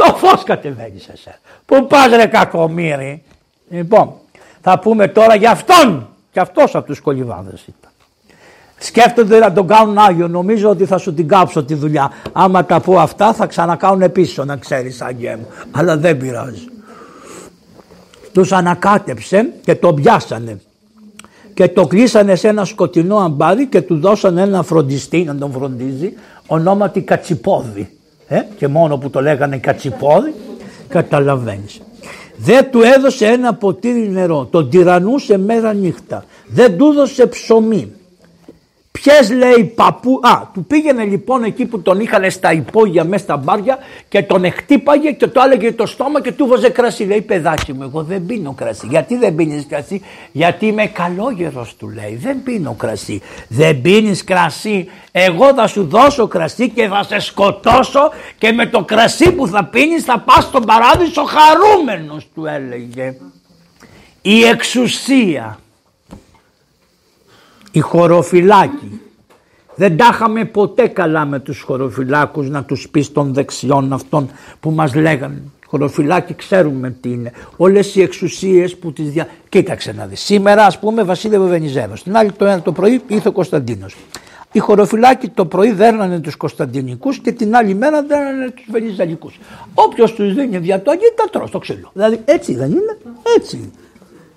Το φως κατεβαίνει σε εσένα. Πού πας ρε κακομοίρη? Λοιπόν, θα πούμε τώρα για αυτόν. Και αυτός από τους Κολυβάδες ήταν. Σκέφτονται να τον κάνουν Άγιο. Νομίζω ότι θα σου την κάψω τη δουλειά. Άμα τα πω αυτά θα ξανακάνουν πίσω, να ξέρεις Άγιέ μου. Αλλά δεν πειράζει. Τους ανακάτεψε και τον πιάσανε. Και το κλείσανε σε ένα σκοτεινό αμπάρι και του δώσανε ένα φροντιστή να τον φροντίζει, ονόματι Κατσιπόδη. Ε, και μόνο που το λέγανε Κατσιπόδη, καταλαβαίνεις. Δεν του έδωσε ένα ποτήρι νερό, τον τυραννούσε μέρα νύχτα, δεν του έδωσε ψωμί. Ποιες λέει παππού, α, του πήγαινε λοιπόν εκεί που τον είχαν στα υπόγεια μέσα στα μπάρια και τον εκτύπαγε και το έλεγε το στόμα και του βάζε κρασί. Λέει, παιδάκι μου, εγώ δεν πίνω κρασί. Γιατί δεν πίνεις κρασί? Γιατί είμαι καλόγερος, του λέει, δεν πίνω κρασί. Δεν πίνεις κρασί, εγώ θα σου δώσω κρασί και θα σε σκοτώσω και με το κρασί που θα πίνεις θα πας στον παράδεισο χαρούμενος, του έλεγε. Η εξουσία, οι χωροφυλάκοι, δεν τα είχαμε ποτέ καλά με τους χωροφυλάκους, να τους πεις των δεξιών αυτών που μας λέγανε. Χωροφυλάκοι ξέρουμε τι είναι, όλες οι εξουσίες που τις δια... Κοίταξε να δεις, σήμερα ας πούμε βασίλευε ο Βενιζέλος, την άλλη το ένα το πρωί ήρθε ο Κωνσταντίνος. Οι χωροφυλάκοι το πρωί δέρνανε τους Κωνσταντινικούς και την άλλη μέρα δέρνανε τους Βενιζελικούς. Όποιος τους δίνει διαταγή τα τρως το ξύλο. Δηλαδή έτσι δεν είναι, έτσι.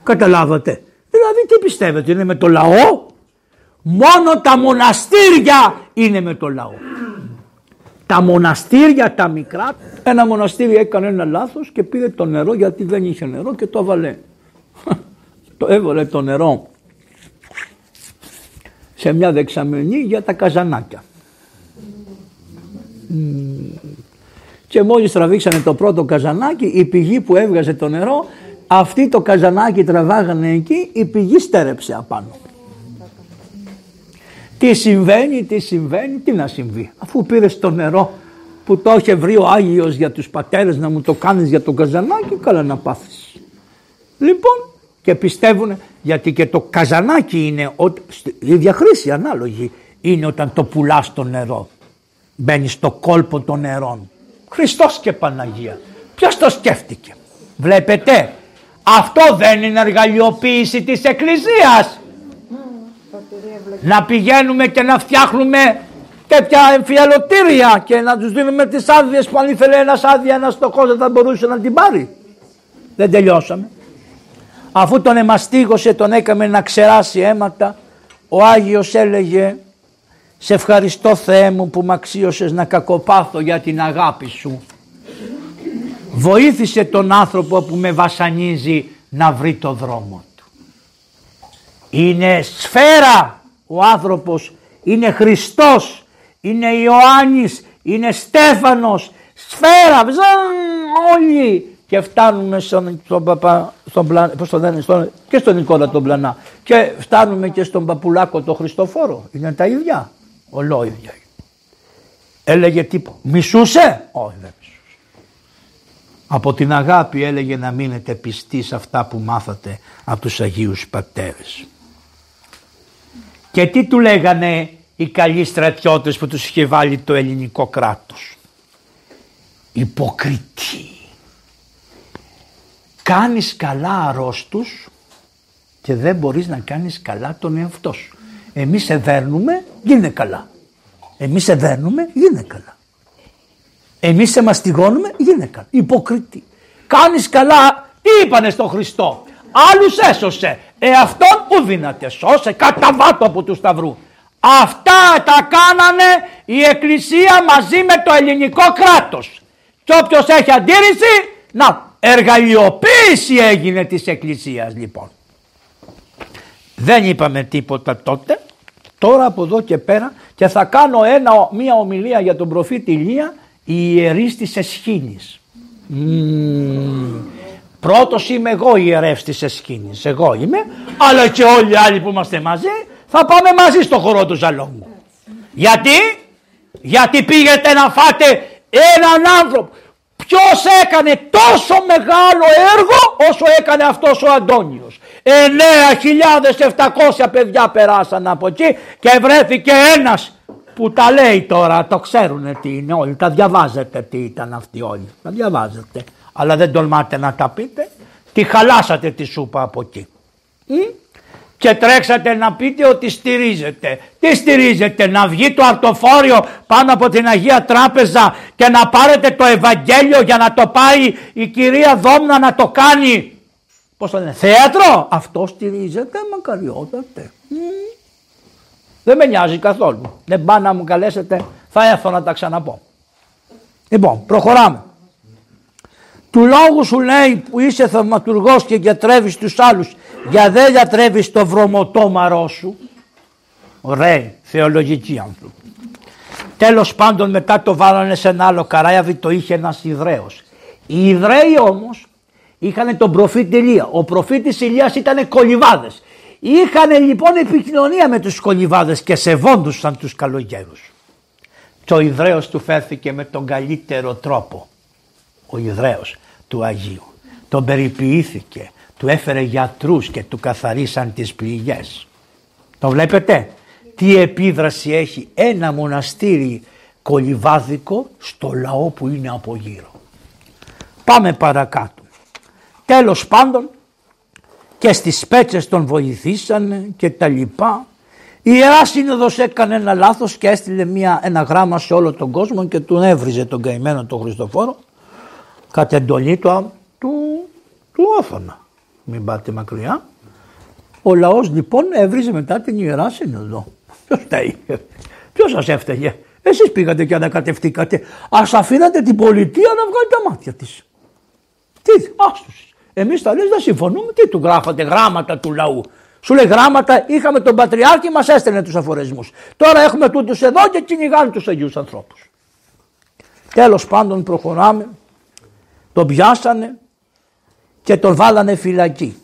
Καταλάβατε? Δηλαδή τι πιστεύετε, είναι με το λαό? Μόνο τα μοναστήρια είναι με το λαό. Τα μοναστήρια τα μικρά. Ένα μοναστήρι έκανε ένα λάθος και πήρε το νερό γιατί δεν είχε νερό και το έβαλε. Το έβαλε το νερό σε μια δεξαμενή για τα καζανάκια. Και μόλις τραβήξανε το πρώτο καζανάκι, η πηγή που έβγαζε το νερό, αυτή το καζανάκι τραβάγανε εκεί, η πηγή στέρεψε απάνω. Τι συμβαίνει, τι συμβαίνει, τι να συμβεί? Αφού πήρες το νερό που το είχε βρει ο Άγιος για τους πατέρες, να μου το κάνεις για τον καζανάκι, καλά να πάθεις. Λοιπόν, και πιστεύουν, γιατί και το καζανάκι είναι, η διαχρήση ανάλογη είναι όταν το πουλάς το νερό. Μπαίνει στο κόλπο των νερών. Χριστός και Παναγία. Ποιος το σκέφτηκε? Βλέπετε, αυτό δεν είναι εργαλειοποίηση της Εκκλησίας? Να πηγαίνουμε και να φτιάχνουμε τέτοια εμφιαλωτήρια και να τους δίνουμε τις άδειες που αν ήθελε ένας άδεια, ένας στοχός δεν θα μπορούσε να την πάρει. Δεν τελειώσαμε. Αφού τον εμαστίγωσε, τον έκαμε να ξεράσει αίματα, ο Άγιος έλεγε, σε ευχαριστώ Θεέ μου που μ' αξίωσες να κακοπάθω για την αγάπη σου. Βοήθησε τον άνθρωπο που με βασανίζει να βρει το δρόμο. Είναι σφαίρα ο άνθρωπος, είναι Χριστός, είναι Ιωάννης, είναι Στέφανος, σφαίρα, βζαν, όλοι. Και φτάνουμε στον, στον παπά, στον πλα, πώς το λένε, στον, και στον Νικόλα τον Πλανά και φτάνουμε και στον Παπουλάκο τον Χριστοφόρο, είναι τα ίδια, ολόιδια. Έλεγε τίποτα, μισούσε, όχι δεν μισούσε. Από την αγάπη έλεγε να μείνετε πιστοί σε αυτά που μάθατε από τους Αγίους Πατέρες. Και τι του λέγανε οι καλοί στρατιώτες που τους είχε βάλει το ελληνικό κράτος? Υποκριτή. Κάνεις καλά αρρώστους και δεν μπορείς να κάνεις καλά τον εαυτό σου. Εμείς σε δέρνουμε, γίνε καλά. Εμείς σε δέρνουμε, γίνε καλά. Εμείς σε μαστιγώνουμε, γίνε καλά. Υποκριτή. Κάνεις καλά, τι είπανε στον Χριστό? Άλλους έσωσε, εαυτόν ουδύνατε σώσε, καταβάτω από του σταυρού. Αυτά τα κάνανε η Εκκλησία μαζί με το ελληνικό κράτος. Και όποιος έχει αντίρρηση, να, εργαλειοποίηση έγινε της Εκκλησίας λοιπόν. Δεν είπαμε τίποτα τότε, τώρα από εδώ και πέρα, και θα κάνω ένα, μία ομιλία για τον προφήτη Ηλία, οι ιερείς της Εσχήνης. Mm. Πρώτος είμαι εγώ ιερεύς της Εσχήνης, εγώ είμαι, αλλά και όλοι οι άλλοι που είμαστε μαζί θα πάμε μαζί στο χορό του Ζαλόμου. Γιατί, γιατί πήγετε να φάτε έναν άνθρωπο? Ποιος έκανε τόσο μεγάλο έργο όσο έκανε αυτός ο Αντώνιος? εννέα χιλιάδες επτακόσια παιδιά περάσαν από εκεί και βρέθηκε ένας που τα λέει τώρα, το ξέρουν τι είναι όλοι, τα διαβάζετε τι ήταν αυτοί όλοι, τα διαβάζετε. Αλλά δεν τολμάτε να τα πείτε, τη χαλάσατε τη σούπα από εκεί. Mm. Και τρέξατε να πείτε ότι στηρίζετε. Τι στηρίζετε? Να βγει το αρτοφόριο πάνω από την Αγία Τράπεζα και να πάρετε το Ευαγγέλιο για να το πάει η κυρία Δόμνα να το κάνει, πώς το λένε, θέατρο? Αυτό στηρίζετε? Μακαριότατε. Mm. Δεν με νοιάζει καθόλου. Δεν πά να μου καλέσετε, θα έρθω να τα ξαναπώ. Λοιπόν, προχωράμε. του λόγου σου λέει που είσαι θαυματουργός και γιατρεύεις τους άλλους, για δεν γιατρεύεις το βρωμοτόμαρό σου. Ωραία, θεολογική άνθρωποι. Τέλος πάντων, μετά το βάλανε σε ένα άλλο καράβι, το είχε ένας Ιδραίος. Οι Ιδραίοι όμως είχαν τον προφήτη Ηλία. Ο προφήτης Ηλίας ήταν κολυβάδες. Είχαν λοιπόν επικοινωνία με τους κολυβάδες και σεβόντουσαν τους καλογέρους. Και ο Ιδραίος του φέρθηκε με τον καλύτερο τρόπο. Ο Ιδραίος του Αγίου. Τον περιποιήθηκε, του έφερε γιατρούς και του καθαρίσαν τις πληγές. Το βλέπετε τι επίδραση έχει ένα μοναστήρι κολυβάδικο στο λαό που είναι από γύρω. Πάμε παρακάτω. Τέλος πάντων, και στις πέτσες τον βοηθήσανε και τα λοιπά. Η Ιερά Σύνοδος έκανε ένα λάθος και έστειλε μια, ένα γράμμα σε όλο τον κόσμο και τον έβριζε τον καημένο τον Χριστοφόρο κατ' εντολή του, του, του Όθωνα. Μην πάτε μακριά. Ο λαός λοιπόν έβριζε μετά την Ιερά Σύνοδο. Ποιος τα είχε, ποιος σας έφταιγε? Εσείς πήγατε και ανακατευτήκατε. Ας αφήνατε την πολιτεία να βγάλει τα μάτια της. Τι, άστος. Εμείς τα λες δεν συμφωνούμε. Τι του γράφατε, γράμματα του λαού. Σου λέει γράμματα, είχαμε τον Πατριάρχη, μας έστελνε τους αφορεσμούς. Τώρα έχουμε τούτους εδώ και κυνηγάνε τους Αγίους ανθρώπους. Τέλος πάντων προχωράμε. Τον πιάσανε και τον βάλανε φυλακή.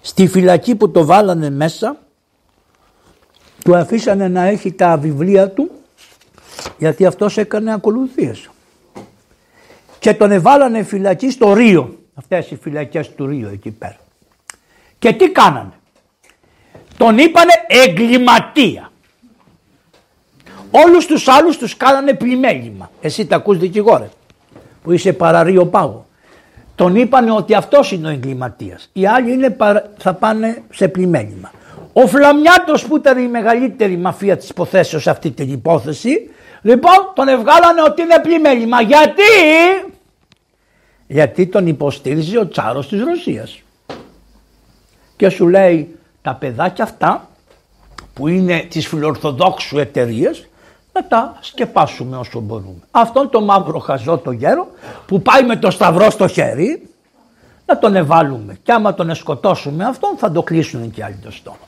Στη φυλακή που το βάλανε μέσα, του αφήσανε να έχει τα βιβλία του, γιατί αυτός έκανε ακολουθίες. Και τον εβάλανε φυλακή στο Ρίο, αυτές οι φυλακές του Ρίο εκεί πέρα. Και τι κάνανε? Τον είπανε εγκληματία. Όλους τους άλλους τους κάνανε πλημέλημα. Εσύ τα ακούς δικηγόρε, που είσαι παραρίο πάγο. Τον είπανε ότι αυτός είναι ο εγκληματίας. Οι άλλοι είναι, θα πάνε σε πλημέλημα. Ο Φλαμιάτος που ήταν η μεγαλύτερη μαφία της υποθέσεως σε αυτή την υπόθεση, λοιπόν τον εβγάλανε ότι είναι πλημέλημα. Γιατί? Γιατί τον υποστήριζε ο τσάρος της Ρωσίας. Και σου λέει τα παιδάκια αυτά που είναι της φιλορθοδόξου εταιρείας να τα σκεπάσουμε όσο μπορούμε. Αυτόν τον μαύρο χαζό το γέρο που πάει με το σταυρό στο χέρι να τον εβάλουμε. Και άμα τον εσκοτώσουμε αυτόν θα το κλείσουν και άλλοι το στόμα.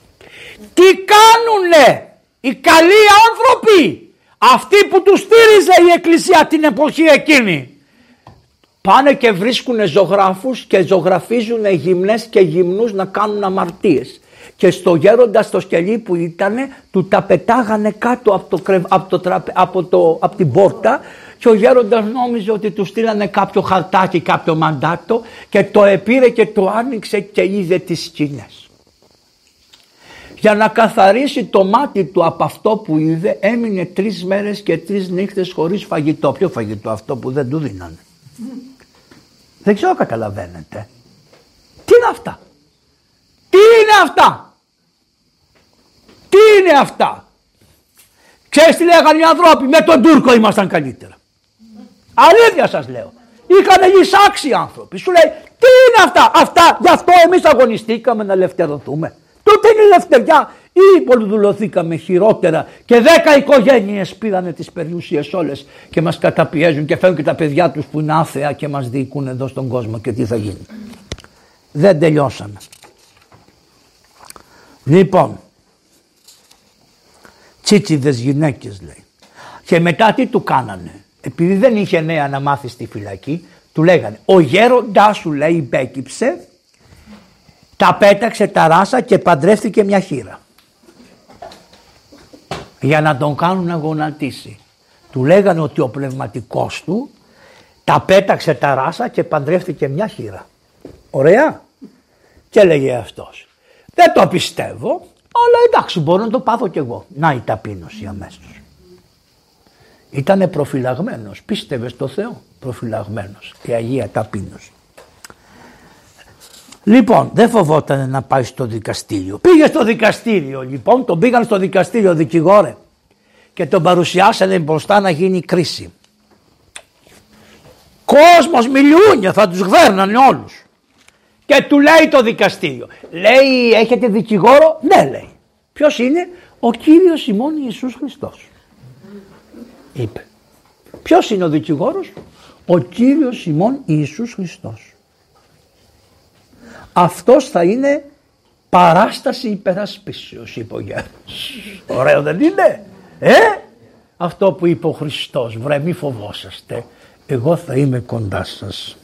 Τι κάνουνε οι καλοί άνθρωποι, αυτοί που τους στήριζε η Εκκλησία την εποχή εκείνη? Πάνε και βρίσκουν ζωγράφους και ζωγραφίζουν γυμνές και γυμνούς να κάνουν αμαρτίες. Και στο γέροντα στο σκελί που ήτανε του τα πετάγανε κάτω από, το, από, το τραπε, από, το, από την πόρτα και ο γέροντας νόμιζε ότι του στείλανε κάποιο χαρτάκι, κάποιο μαντάτο και το επήρε και το άνοιξε και είδε τις σκηνές. Για να καθαρίσει το μάτι του από αυτό που είδε έμεινε τρεις μέρες και τρεις νύχτες χωρίς φαγητό. Ποιο φαγητό? Αυτό που δεν του δίνανε. Δεν ξέρω, καταλαβαίνετε. Τι είναι αυτά? Τι είναι αυτά? Τι είναι αυτά? Ξέρεις τι λέγανε οι άνθρωποι? Με τον Τούρκο ήμασταν καλύτερα. Αλήθεια σας λέω. Είχανε λυσάξει οι άνθρωποι. Σου λέει τι είναι αυτά? Αυτά, γι' αυτό εμείς αγωνιστήκαμε να ελευθερωθούμε. Τούτη είναι η ελευθεριά. Ή πολυδουλωθήκαμε χειρότερα και δέκα οικογένειες πήρανε τις περιουσίες όλες και μας καταπιέζουν και φέρουν και τα παιδιά τους που είναι άθεα και μας διοικούν εδώ στον κόσμο και τι θα γίνει. Δεν τελειώσαμε. Λοιπόν, τσίτσιδες γυναίκες λέει. Και μετά τι του κάνανε? Επειδή δεν είχε νέα να μάθει στη φυλακή, του λέγανε ο γέροντάς σου λέει υπέκυψε, τα πέταξε τα ράσα και παντρεύτηκε μια χήρα. Για να τον κάνουν να γονατίσει. Του λέγανε ότι ο πνευματικός του τα πέταξε τα ράσα και παντρεύτηκε μια χήρα. Ωραία. Και έλεγε αυτός δεν το πιστεύω, αλλά εντάξει μπορώ να το πάθω κι εγώ. Να η ταπείνωση αμέσως. Ήτανε προφυλαγμένος, πίστευε στο Θεό, προφυλαγμένος, η Αγία Ταπείνωση. Λοιπόν, δεν φοβόταν να πάει στο δικαστήριο. Πήγε στο δικαστήριο, λοιπόν, τον πήγαν στο δικαστήριο δικηγόρε και τον παρουσιάσανε μπροστά να γίνει κρίση. Κόσμος μιλούνια, θα τους γδέρνανε όλους. Και του λέει το δικαστήριο. Λέει, έχετε δικηγόρο? Ναι, λέει. Ποιος είναι? Ο Κύριος ημών Ιησούς Χριστός. Είπε. Ποιος είναι ο δικηγόρος? ο Κύριος ημών Ιησούς Χριστός. Αυτός θα είναι παράσταση υπερασπίσεως, είπε ο Γιάννης. Ωραίο δεν είναι, ε? Αυτό που είπε ο Χριστός, βρε μη φοβόσαστε, εγώ θα είμαι κοντά σας.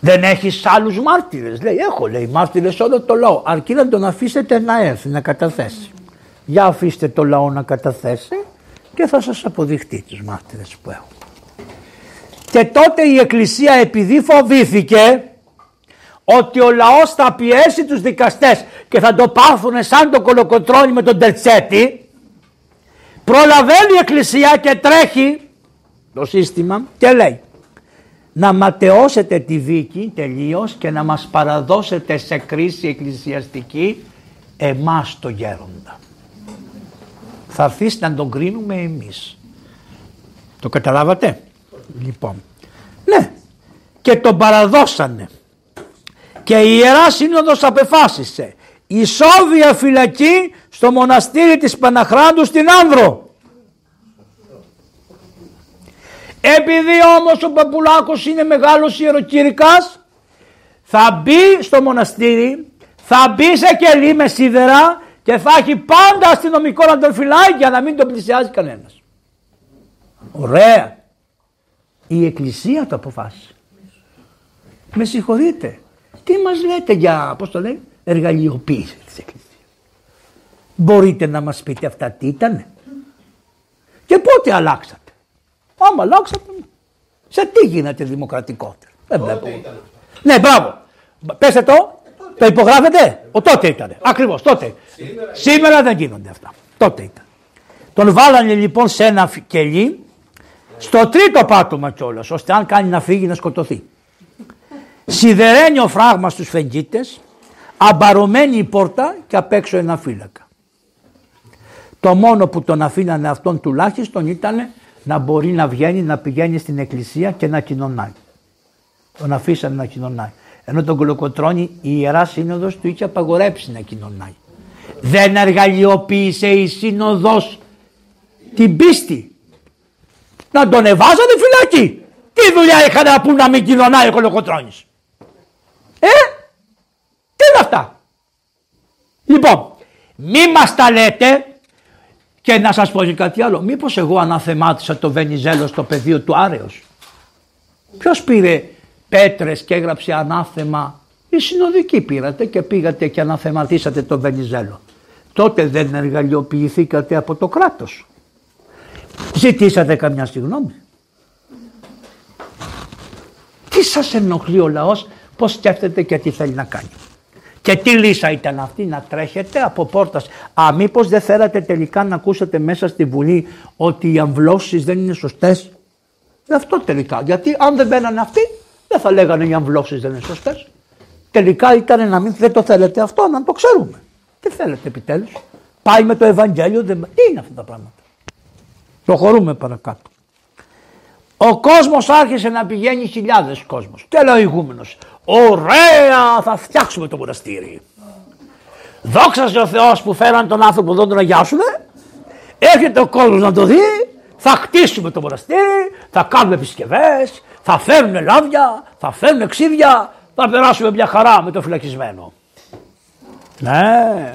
Δεν έχεις άλλους μάρτυρες, λέει, έχω, λέει, μάρτυρες όλο το λαό, αρκεί να τον αφήσετε να έρθει, να καταθέσει. Για αφήστε το λαό να καταθέσει και θα σας αποδειχτεί τους μάρτυρες που έχω. Και τότε η Εκκλησία, επειδή φοβήθηκε ότι ο λαός θα πιέσει τους δικαστές και θα το πάθουνε σαν το Κολοκοτρώνη με τον Τερτσέτη, προλαβαίνει η Εκκλησία και τρέχει το σύστημα και λέει να ματαιώσετε τη δίκη τελείως και να μας παραδώσετε σε κρίση εκκλησιαστική εμάς το γέροντα. Θα αφήσει να τον κρίνουμε εμείς. Το καταλάβατε? Λοιπόν, ναι, και τον παραδώσανε και η Ιερά Σύνοδος απεφάσισε ισόβια φυλακή στο μοναστήρι της Παναχράντου στην Άνδρο. Επειδή όμως ο Παπουλάκος είναι μεγάλος ιεροκήρυκας, θα μπει στο μοναστήρι, θα μπει σε κελί με σίδερα και θα έχει πάντα αστυνομικό να τον φυλάει για να μην τον πλησιάζει κανένας. Ωραία. Η Εκκλησία το αποφάσισε. Με συγχωρείτε, τι μας λέτε για, πώς το λέει, εργαλειοποίηση της Εκκλησίας? Μπορείτε να μας πείτε αυτά τι ήτανε και πότε αλλάξατε? Άμα αλλάξατε, σε τι γίνατε δημοκρατικότερο? Δεν βλέπω. Ναι, μπράβο. Πέστε το, το υπογράφετε. Ο τότε ήτανε, ακριβώς τότε. Σήμερα, Σήμερα δεν γίνονται αυτά. Τότε ήταν. Τον βάλανε λοιπόν σε ένα κελί, στο τρίτο πάτωμα κιόλας, ώστε αν κάνει να φύγει να σκοτωθεί. Σιδερένει ο φράγμα στους φεγγίτες, αμπαρωμένη η πόρτα και απ' έξω ένα φύλακα. Το μόνο που τον αφήνανε αυτόν τουλάχιστον ήταν να μπορεί να βγαίνει, να πηγαίνει στην εκκλησία και να κοινωνάει. Τον αφήσανε να κοινωνάει. Ενώ τον Κολοκοτρώνη η Ιερά Σύνοδος του είχε απαγορέψει να κοινωνάει. Δεν εργαλειοποίησε η Σύνοδος την πίστη? Να τον εβάζανε φυλακή. Τι δουλειά είχαν να πούν να μην κοινωνάει ο Κολοκοτρώνης? Ε, τι είναι αυτά? Λοιπόν, μη μας τα λέτε. Και να σας πω και κάτι άλλο. Μήπως εγώ αναθεμάτισα το Βενιζέλο στο πεδίο του Άρεως? Ποιος πήρε πέτρες και έγραψε ανάθεμα? Οι συνοδικοί πήρατε και πήγατε και αναθεματίσατε το Βενιζέλο. Τότε δεν εργαλειοποιηθήκατε από το κράτος? Ζητήσατε καμιά συγγνώμη? Τι σας ενοχλεί ο λαός, πώς σκέφτεται και τι θέλει να κάνει? Και τι λύσα ήταν αυτή? Να τρέχετε από πόρτας. Α, μήπως δεν θέλατε τελικά να ακούσατε μέσα στη Βουλή ότι οι αμβλώσεις δεν είναι σωστές? Αυτό τελικά. Γιατί αν δεν μπαίνανε αυτοί, δεν θα λέγανε οι αμβλώσεις δεν είναι σωστές. Τελικά ήταν να μην, δεν το θέλετε αυτό, να το ξέρουμε. Τι θέλετε επιτέλους? Πάει με το Ευαγγέλιο, δεν... τι είναι αυτά τα πράγματα? Προχωρούμε παρακάτω. Ο κόσμος άρχισε να πηγαίνει, χιλιάδες κόσμος. Και λέει ο ηγούμενος, ωραία, θα φτιάξουμε το μοναστήρι. Δόξα σε ο Θεός που φέραν τον άνθρωπο εδώ να τον αγιάσουνε. Έρχεται ο κόσμος να το δει. Θα χτίσουμε το μοναστήρι, θα κάνουμε επισκευές, θα φέρνουν λάβια, θα φέρνουν ξύδια, θα περάσουμε μια χαρά με το φυλακισμένο. Ναι.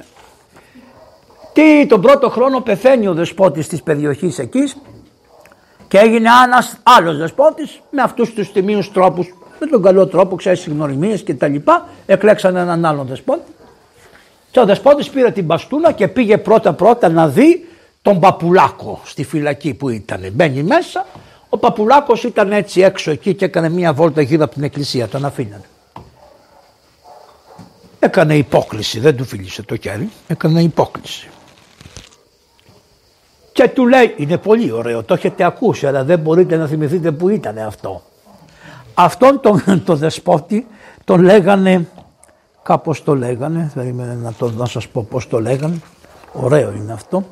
Τι, τον πρώτο χρόνο πεθαίνει ο δεσπότης της περιοχής εκεί και έγινε ένας άλλος δεσπότης με αυτούς τους τιμίους τρόπους, με τον καλό τρόπο, ξέρεις, συγνωριμίες και τα λοιπά. Εκλέξανε έναν άλλον δεσπότη και ο δεσπότης πήρε την μπαστούνα και πήγε πρώτα πρώτα να δει τον Παπουλάκο στη φυλακή που ήταν. Μπαίνει μέσα, ο Παπουλάκος ήταν έτσι έξω εκεί και έκανε μια βόλτα γύρω από την εκκλησία, τον αφήνανε. Έκανε υπόκληση, δεν του φίλησε το χέρι, έκανε υπόκληση. Και του λέει, είναι πολύ ωραίο, το έχετε ακούσει, αλλά δεν μπορείτε να θυμηθείτε που ήταν αυτό. Αυτόν τον, τον δεσπότη τον λέγανε, κάπως το λέγανε, περίμενε να, το, να σας πω πώς το λέγανε, ωραίο είναι αυτό.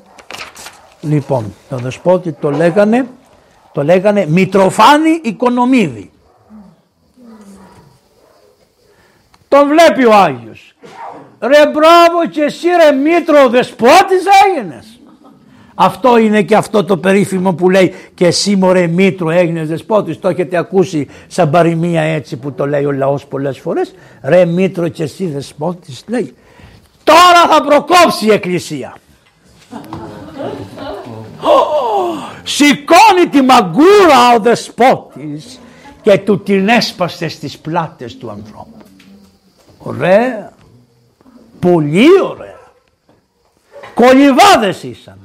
Λοιπόν, τον δεσπότη το λέγανε, το λέγανε Μητροφάνη Οικονομίδη. Τον βλέπει ο Άγιος, ρε μπράβο και εσύ ρε Μήτρο, δεσπότης έγινες. Αυτό είναι και αυτό το περίφημο που λέει «Και εσύ μωρέ Μήτρο έγινες δεσπότης». Το έχετε ακούσει σαν παροιμία έτσι που το λέει ο λαός πολλές φορές. «Ρε Μήτρο και εσύ δεσπότης», λέει. Τώρα θα προκόψει η εκκλησία. Σηκώνει τη μαγκούρα ο δεσπότης και του την έσπασε στις πλάτες του ανθρώπου. Ωραία. Πολύ ωραία. Κολυβάδες ήσαν.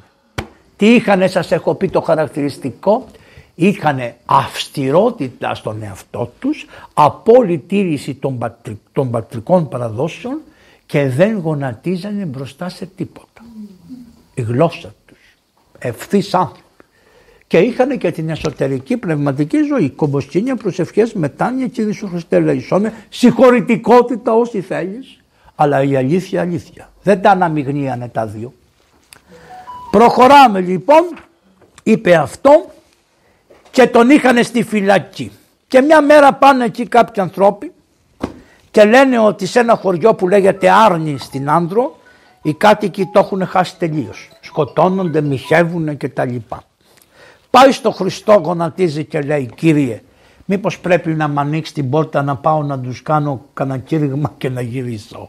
Τι είχανε, σας έχω πει το χαρακτηριστικό, είχανε αυστηρότητα στον εαυτό τους, απόλυτη τήρηση των, πατρι, των πατρικών παραδόσεων και δεν γονατίζανε μπροστά σε τίποτα. Η γλώσσα τους, ευθύς άνθρωποι. Και είχανε και την εσωτερική πνευματική ζωή, κομποσκήνια, προσευχές, μετάνοια, Κύριε Ιησού Χριστέ ελεησόμε, συγχωρητικότητα όσοι θέλεις, αλλά η αλήθεια αλήθεια. Δεν τα αναμειγνύανε τα δύο. Προχωράμε λοιπόν, είπε αυτό και τον είχανε στη φυλακή. Και μια μέρα πάνε εκεί κάποιοι ανθρώποι και λένε ότι σε ένα χωριό που λέγεται Άρνη στην Άνδρο οι κάτοικοι το έχουν χάσει τελείως. Σκοτώνονται, μοιχεύουν και τα λοιπά. Πάει στο Χριστό, γονατίζει και λέει «Κύριε, μήπως πρέπει να μ' ανοίξει την πόρτα να πάω να τους κάνω κανένα κήρυγμα και να γυρίσω».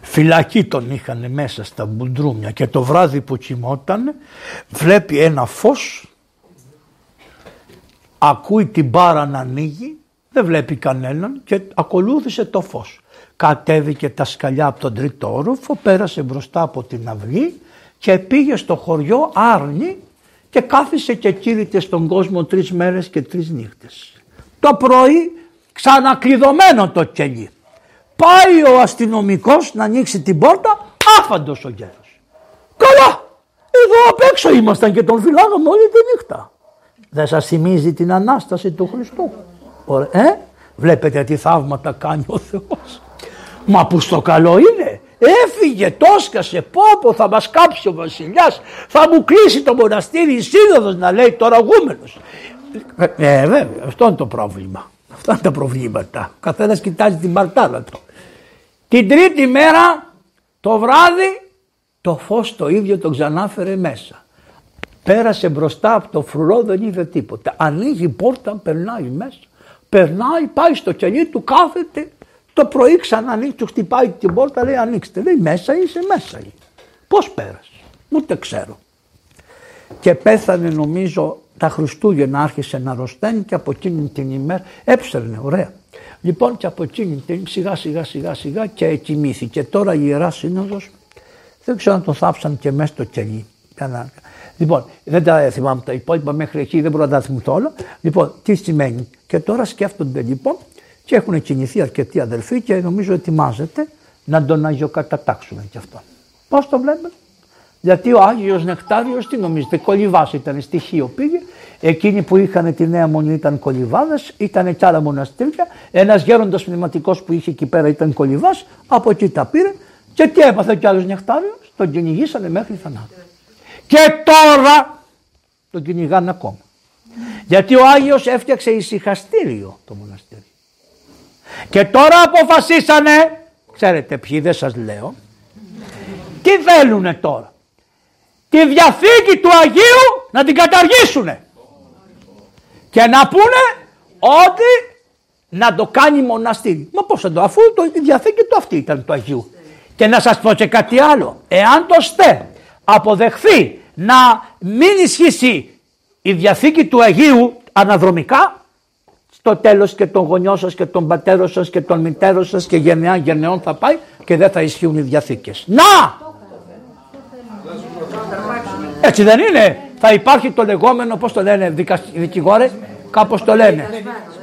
Φυλακή τον είχαν μέσα στα μπουντρούμια και το βράδυ που κοιμόταν βλέπει ένα φως, ακούει την μπάρα να ανοίγει, δεν βλέπει κανέναν και ακολούθησε το φως. Κατέβηκε τα σκαλιά από τον τρίτο όροφο, πέρασε μπροστά από την αυλή και πήγε στο χωριό Άρνη και κάθισε και κήρυτε στον κόσμο τρεις μέρες και τρεις νύχτες. Το πρωί ξανακλειδωμένο το κελί. Πάει ο αστυνομικός να ανοίξει την πόρτα, άφαντος ο γέρος. Καλά, εδώ απ' έξω ήμασταν και τον φυλάγαμε όλη τη νύχτα. Δεν σας θυμίζει την Ανάσταση του Χριστού? Ε, βλέπετε τι θαύματα κάνει ο Θεός. Μα που στο καλό είναι. Έφυγε, τόσκασε, πόπο θα μας κάψει ο βασιλιάς, θα μου κλείσει το μοναστήρι η σύνοδος να λέει τώρα γούμενος. Ε, βέβαια, αυτό είναι το πρόβλημα. Αυτά είναι τα προβλήματα. Ο καθένας κοιτάζει την παρτάλα του. Την τρίτη μέρα το βράδυ το φως το ίδιο το ξανάφερε μέσα. Πέρασε μπροστά από το φρουρό, δεν είδε τίποτα. Ανοίγει η πόρτα, περνάει μέσα. Περνάει, πάει στο κελί του, κάθεται. Το πρωί ξανά ανοίξει, του χτυπάει την πόρτα, λέει ανοίξτε. Λέει μέσα είσαι, μέσα είσαι. Πώς πέρασε, ούτε ξέρω. Και πέθανε νομίζω τα Χριστούγεννα, άρχισε να αρρωσταίνει και από εκείνη την ημέρα έψερνε, ωραία. Λοιπόν και από εκείνη την σιγά σιγά σιγά σιγά και κοιμήθηκε. Τώρα η Ιερά Σύνοδος δεν ξέρω αν τον θάψαν και μέσα στο κελί. Λοιπόν, δεν τα θυμάμαι τα υπόλοιπα μέχρι εκεί, δεν μπορώ να τα θυμηθώ όλα. Λοιπόν, τι σημαίνει. Και τώρα σκέφτονται λοιπόν και έχουν κινηθεί αρκετοί αδελφοί και νομίζω ετοιμάζεται να τον αγιοκατατάξουν κι αυτόν. Πώς το βλέπετε. Γιατί ο Άγιος Νεκτάριος, τι νομίζετε, Κολυβάς ήταν, στοιχείο πήγε. Εκείνοι που είχαν τη νέα μονή ήταν Κολυβάδες, ήταν κι άλλα μοναστήρια. Ένας γέροντας πνευματικός που είχε εκεί πέρα ήταν Κολυβάς, από εκεί τα πήρε. Και τι έπαθε κι άλλος Νεκτάριος, τον κυνηγήσανε μέχρι θανάτου. Και τώρα τον κυνηγάνε ακόμα. Γιατί ο Άγιος έφτιαξε ησυχαστήριο το μοναστήρι. Και τώρα αποφασίσανε, ξέρετε ποιοι, δεν σας λέω, τι θέλουνε τώρα. Τη Διαθήκη του Αγίου να την καταργήσουνε και να πούνε ότι να το κάνει μοναστήρι. Μα πώς θα το, αφού το, η Διαθήκη του αυτή ήταν του Αγίου. Και να σας πω και κάτι άλλο, εάν το ΣΤΕ αποδεχθεί να μην ισχύσει η Διαθήκη του Αγίου αναδρομικά, στο τέλος και των γονιών σας και των πατέρων σας και των μητέρων σας και γενεά γενεών θα πάει και δεν θα ισχύουν οι Διαθήκες. Να! Έτσι δεν είναι. Θα υπάρχει το λεγόμενο, πώς το λένε δικα, δικηγόρες, κάπως το λένε.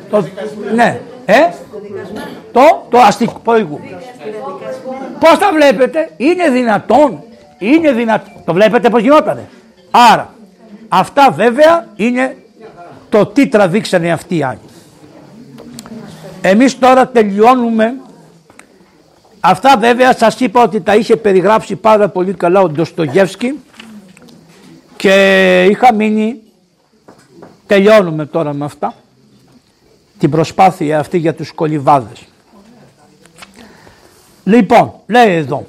Το, ναι. Ε, το, το αστικό προηγούμενο. Πώς τα βλέπετε. Είναι δυνατόν. Είναι δυνατόν. Το βλέπετε πώς γινότανε. Άρα αυτά βέβαια είναι το τι τραβήξανε αυτοί οι Άγιοι. Εμείς τώρα τελειώνουμε. Αυτά βέβαια σας είπα ότι τα είχε περιγράψει πάρα πολύ καλά ο Ντοστογέφσκι. Και είχα μείνει, τελειώνουμε τώρα με αυτά, την προσπάθεια αυτή για τους Κολυβάδες. Λοιπόν, λέει εδώ,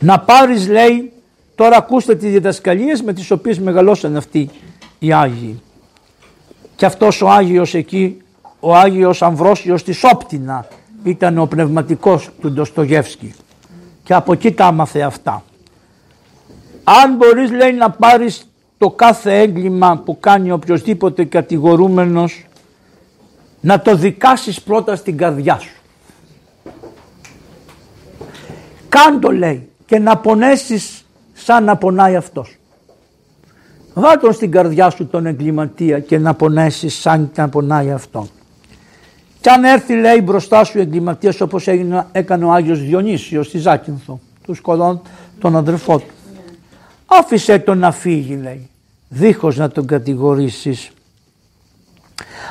να πάρεις λέει Τώρα ακούστε τις διδασκαλίες με τις οποίες μεγαλώσαν αυτοί οι Άγιοι. Και αυτός ο Άγιος εκεί, ο Άγιος Αμβρόσιος της Όπτινα, ήταν ο πνευματικός του Ντοστογέφσκι. Και από εκεί τα άμαθε αυτά. Αν μπορείς, λέει, να πάρεις το κάθε έγκλημα που κάνει οποιοσδήποτε κατηγορούμενος, να το δικάσεις πρώτα στην καρδιά σου. Κάντο, λέει, και να πονέσεις σαν να πονάει αυτός. Βάλ' τον στην καρδιά σου τον εγκληματία και να πονέσεις σαν να πονάει αυτόν. Κι αν έρθει, λέει, μπροστά σου εγκληματίας, όπως έγινε, έκανε ο Άγιος Διονύσιος στη Ζάκυνθο, του Σκορών, τον αδερφό του. Άφησε τον να φύγει, λέει, δίχως να τον κατηγορήσεις.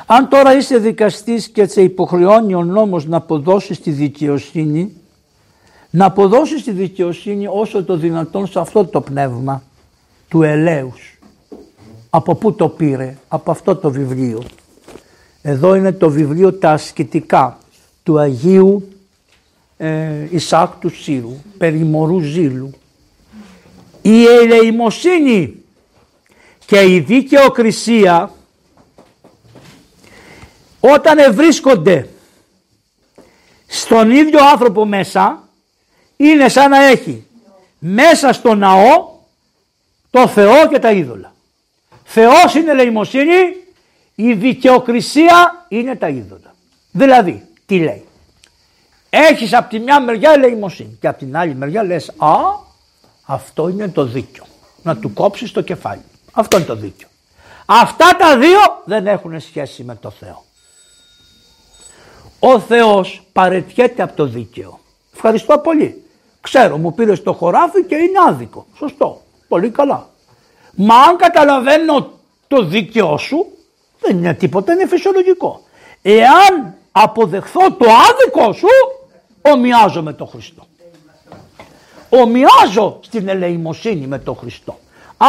Αν τώρα είσαι δικαστής και σε υποχρεώνει ο νόμος να αποδώσεις τη δικαιοσύνη, να αποδώσεις τη δικαιοσύνη όσο το δυνατόν σε αυτό το πνεύμα του ελέους. Από πού το πήρε? Από αυτό το βιβλίο. Εδώ είναι το βιβλίο τα ασκητικά του Αγίου ε, Ισαάκ του Σύρου, περί μωρού ζήλου. Η ελεημοσύνη και η δικαιοκρισία όταν ευρίσκονται στον ίδιο άνθρωπο μέσα, είναι σαν να έχει μέσα στο ναό το Θεό και τα είδωλα. Θεός είναι ελεημοσύνη, η δικαιοκρισία είναι τα είδωλα. Δηλαδή, τι λέει? Έχεις από τη μια μεριά ελεημοσύνη και από την άλλη μεριά λες, α, αυτό είναι το δίκιο. Να του κόψεις το κεφάλι. Αυτό είναι το δίκιο. Αυτά τα δύο δεν έχουν σχέση με το Θεό. Ο Θεός παρετιέται από το δίκαιο. Ευχαριστώ πολύ. Ξέρω, μου πήρες το χωράφι και είναι άδικο. Σωστό. Πολύ καλά. Μα αν καταλαβαίνω το δίκαιο σου, δεν είναι τίποτα, είναι φυσιολογικό. Εάν αποδεχθώ το άδικο σου, ομοιάζω με τον Χριστό. Ομοιάζω στην ελεημοσύνη με τον Χριστό.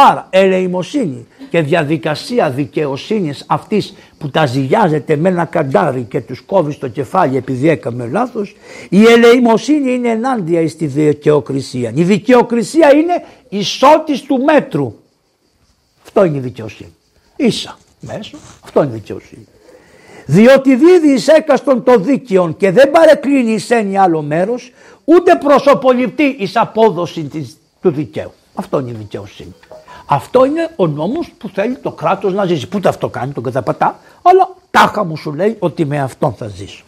Άρα ελεημοσύνη και διαδικασία δικαιοσύνης αυτής που τα ζυγιάζεται με ένα καντάρι και τους κόβει στο κεφάλι επειδή έκαμε λάθος, η ελεημοσύνη είναι ενάντια στη δικαιοκρισία. Η δικαιοκρισία είναι ισότης του μέτρου. Αυτό είναι η δικαιοσύνη. Ίσα μέσο, αυτό είναι η δικαιοσύνη. Διότι δίδει εις έκαστον το δίκαιον και δεν παρεκκλίνει εις ένι άλλο μέρος, ούτε προσωποληπτεί εις απόδοση της, του δικαίου. Αυτό είναι η δικαιοσύνη. Αυτό είναι ο νόμος που θέλει το κράτος να ζήσει. Πού αυτό κάνει, τον καταπατά, αλλά τάχα μου σου λέει ότι με αυτόν θα ζήσω.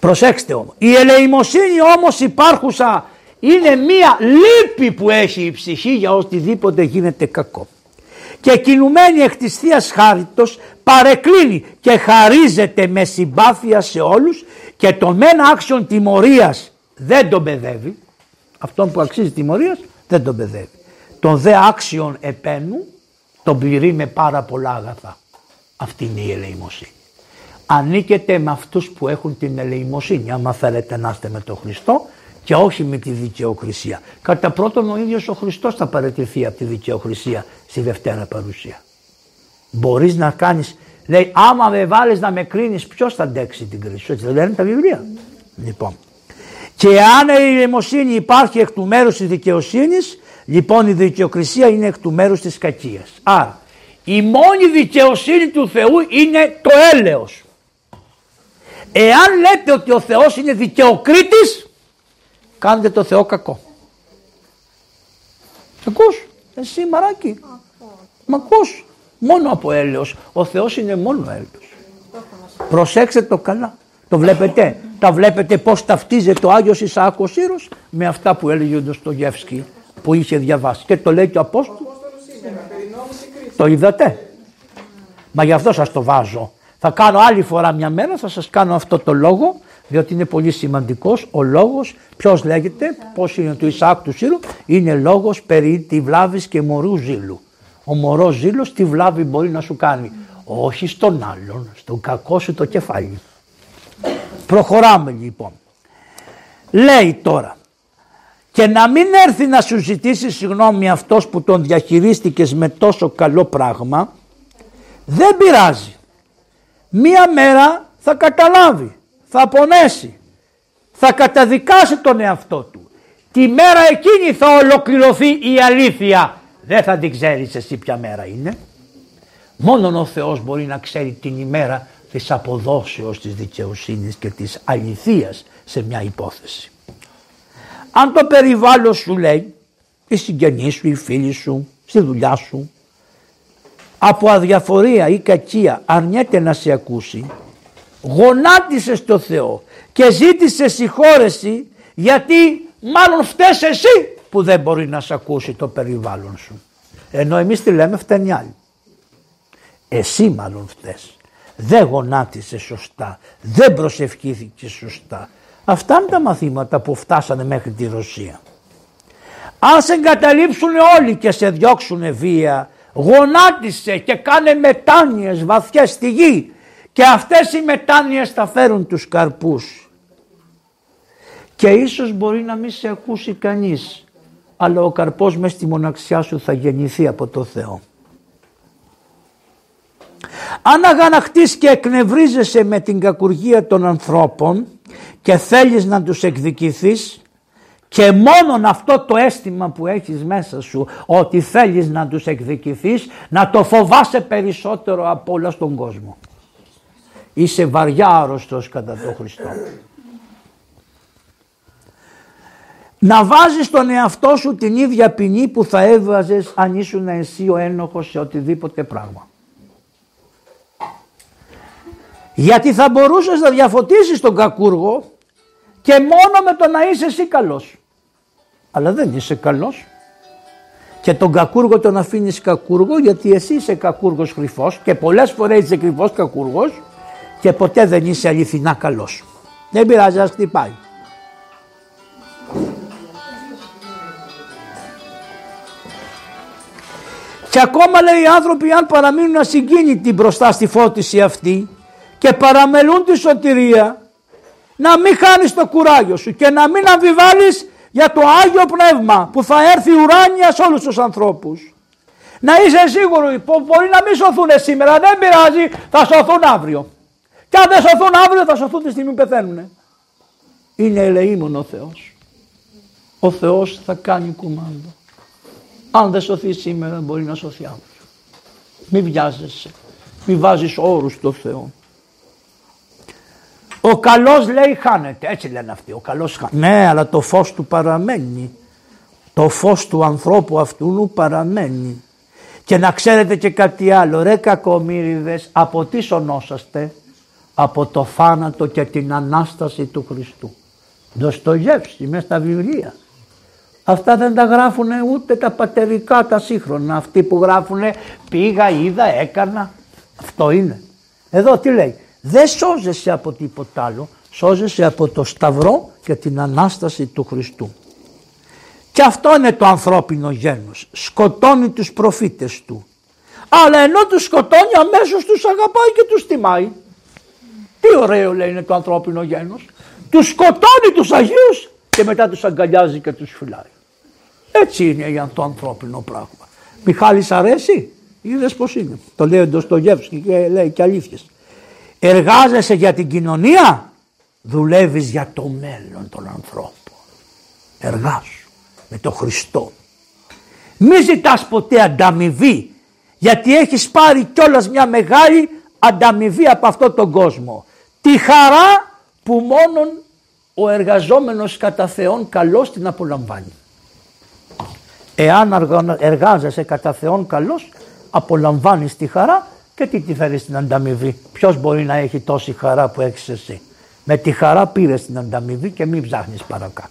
Προσέξτε όμως, η ελεημοσύνη όμως υπάρχουσα είναι μία λύπη που έχει η ψυχή για οτιδήποτε γίνεται κακό. Και κινουμένη εκ της Θείας Χάριτος παρεκκλίνει και χαρίζεται με συμπάθεια σε όλους και το μεν άξιον τιμωρίας δεν τον παιδεύει, αυτόν που αξίζει τιμωρίας δεν τον παιδεύει. Τον δε άξιον επένου τον πληρεί με πάρα πολλά αγαθά. Αυτή είναι η ελεημοσύνη. Ανήκετε με αυτούς που έχουν την ελεημοσύνη, άμα θέλετε να είστε με τον Χριστό και όχι με τη δικαιοκρισία. Κατά πρώτον ο ίδιος ο Χριστός θα παραιτηθεί από τη δικαιοκρισία στη δευτέρα παρουσία. Μπορείς να κάνεις, λέει, άμα με βάλεις να με κρίνεις, ποιος θα αντέξει την κρίση σου? Έτσι δεν λένε τα βιβλία? Λοιπόν. Και αν η ελεημοσύνη υπάρχει εκ του μέρους της δικαιοσύνης, λοιπόν η δικαιοκρισία είναι εκ του μέρους της κακίας. Άρα η μόνη δικαιοσύνη του Θεού είναι το έλεος. Εάν λέτε ότι ο Θεός είναι δικαιοκρίτης, κάντε το Θεό κακό. Ακούς, εσύ μαράκι, μ' ακούς? Μόνο από έλεος. Ο Θεός είναι μόνο έλεος. Προσέξτε το καλά. Το βλέπετε, τα βλέπετε πως ταυτίζεται ο Άγιος Ισαάκ ο Σύρος με αυτά που έλεγε ο Ντοστογέφσκι που είχε διαβάσει. Και το λέει και ο Απόστολος. Το είδατε. Μα γι' αυτό σας το βάζω. Θα κάνω άλλη φορά μια μέρα, θα σας κάνω αυτό το λόγο, διότι είναι πολύ σημαντικός ο λόγος. Ποιος λέγεται, πώς είναι του Ισαάκ του Σύρου? Είναι λόγος περί τη βλάβης και μωρού ζήλου. Ο μωρός ζήλος τι βλάβη μπορεί να σου κάνει? Όχι στον άλλον, στον κακό σου το κεφάλι. Προχωράμε λοιπόν. Λέει τώρα, και να μην έρθει να σου ζητήσει συγγνώμη αυτός που τον διαχειρίστηκες με τόσο καλό πράγμα, δεν πειράζει. Μία μέρα θα καταλάβει, θα πονέσει, θα καταδικάσει τον εαυτό του. Τη μέρα εκείνη θα ολοκληρωθεί η αλήθεια. Δεν θα την ξέρεις εσύ ποια μέρα είναι. Μόνον ο Θεός μπορεί να ξέρει την ημέρα της αποδόσεως της δικαιοσύνης και της αληθείας σε μια υπόθεση. Αν το περιβάλλον σου λέει, οι συγγενείς σου, οι φίλοι σου, στη δουλειά σου, από αδιαφορία ή κακία αρνιέται να σε ακούσει, γονάτισες το Θεό και ζήτησε συγχώρεση, γιατί μάλλον φταίς εσύ που δεν μπορεί να σε ακούσει το περιβάλλον σου. Ενώ εμείς τη λέμε φταίνει άλλοι. Εσύ μάλλον φταίς. Δεν γονάτισες σωστά, δεν προσευχήθηκες σωστά. Αυτά είναι τα μαθήματα που φτάσανε μέχρι τη Ρωσία. Αν σε εγκαταλείψουν όλοι και σε διώξουν βία, γονάτισε και κάνε μετάνοιες βαθιές στη γη, και αυτές οι μετάνοιες θα φέρουν τους καρπούς. Και ίσως μπορεί να μην σε ακούσει κανείς, αλλά ο καρπός μες στη μοναξιά σου θα γεννηθεί από το Θεό. Αν αγαναχτείς και εκνευρίζεσαι με την κακουργία των ανθρώπων και θέλεις να τους εκδικηθείς, και μόνον αυτό το αίσθημα που έχεις μέσα σου ότι θέλεις να τους εκδικηθείς, να το φοβάσαι περισσότερο από όλα στον κόσμο. Είσαι βαριά άρρωστος κατά τον Χριστό. Να βάζεις στον εαυτό σου την ίδια ποινή που θα έβαζες αν ήσουν εσύ ο ένοχος σε οτιδήποτε πράγμα. Γιατί θα μπορούσες να διαφωτίσεις τον κακούργο και μόνο με το να είσαι εσύ καλός. Αλλά δεν είσαι καλός. Και τον κακούργο τον αφήνεις κακούργο, γιατί εσύ είσαι κακούργος κρυφός, και πολλές φορές είσαι κρυφός κακούργος και ποτέ δεν είσαι αληθινά καλός. Δεν πειράζει, ας χτυπάει. Και ακόμα λέει, οι άνθρωποι αν παραμείνουν ασυγκίνητοι μπροστά στη φώτιση αυτή και παραμελούν τη σωτηρία, να μην χάνεις το κουράγιο σου και να μην αμφιβάλλεις για το Άγιο Πνεύμα που θα έρθει ουράνια σε όλους τους ανθρώπους. Να είσαι σίγουρο, μπορεί να μην σωθούν σήμερα, δεν πειράζει, θα σωθούν αύριο. Και αν δεν σωθούν αύριο, θα σωθούν τη στιγμή που πεθαίνουν. Είναι ελεήμων ο Θεός. Ο Θεός θα κάνει κουμάντο. Αν δεν σωθεί σήμερα, μπορεί να σωθεί αύριο. Μη βιάζεσαι, μη βάζεις όρους στο Θεό. Ο καλός λέει χάνεται, έτσι λένε αυτοί, ο καλός χάνεται. Ναι, αλλά το φως του παραμένει, το φως του ανθρώπου αυτού παραμένει. Και να ξέρετε και κάτι άλλο, ρε κακομοίριδες, από τι σωνόσαστε? Από το θάνατο και την Ανάσταση του Χριστού. Ντοστογέφσκι, μέσα στα βιβλία. Αυτά δεν τα γράφουν ούτε τα πατερικά τα σύγχρονα, αυτοί που γράφουν πήγα, είδα, έκανα, αυτό είναι. Εδώ τι λέει? Δεν σώζεσαι από τίποτα άλλο, σώζεσαι από το Σταυρό και την Ανάσταση του Χριστού. Και αυτό είναι το ανθρώπινο γένος, σκοτώνει τους προφήτες του. Αλλά ενώ τους σκοτώνει, αμέσως τους αγαπάει και τους τιμάει. Τι ωραίο λέει είναι το ανθρώπινο γένος, τους σκοτώνει τους Αγίους και μετά τους αγκαλιάζει και τους φυλάει. Έτσι είναι για το ανθρώπινο πράγμα. Μιχάλης αρέσει, είδες πως είναι, το λέει ο Ντοστογέφσκι και λέει και αλήθειες. Εργάζεσαι για την κοινωνία, δουλεύεις για το μέλλον των ανθρώπων. Εργάσου με τον Χριστό. Μη ζητάς ποτέ ανταμοιβή, γιατί έχεις πάρει κιόλας μια μεγάλη ανταμοιβή από αυτόν τον κόσμο. Τη χαρά που μόνον ο εργαζόμενος κατά Θεόν καλός την απολαμβάνει. Εάν εργάζεσαι κατά Θεόν καλός, απολαμβάνεις τη χαρά. Και τι τη φέρεις στην ανταμοιβή? Ποιος μπορεί να έχει τόση χαρά που έχεις εσύ? Με τη χαρά πήρες την ανταμοιβή και μην ψάχνεις παρακάτω.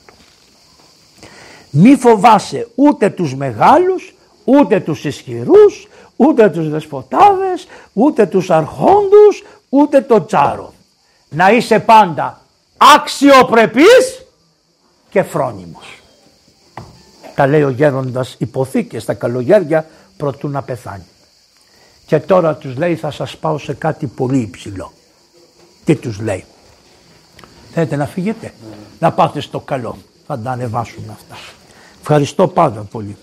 Μη φοβάσαι ούτε τους μεγάλους, ούτε τους ισχυρούς, ούτε τους δεσποτάδες, ούτε τους αρχόντους, ούτε το τσάρο. Να είσαι πάντα αξιοπρεπής και φρόνιμος. Τα λέει ο γέροντας υποθήκες, τα καλογέρια προτού να πεθάνει. Και τώρα τους λέει, θα σας πάω σε κάτι πολύ υψηλό. Τι τους λέει? Θέλετε να φύγετε? Να πάτε στο καλό. Θα τα ανεβάσουν αυτά. Ευχαριστώ πάρα πολύ.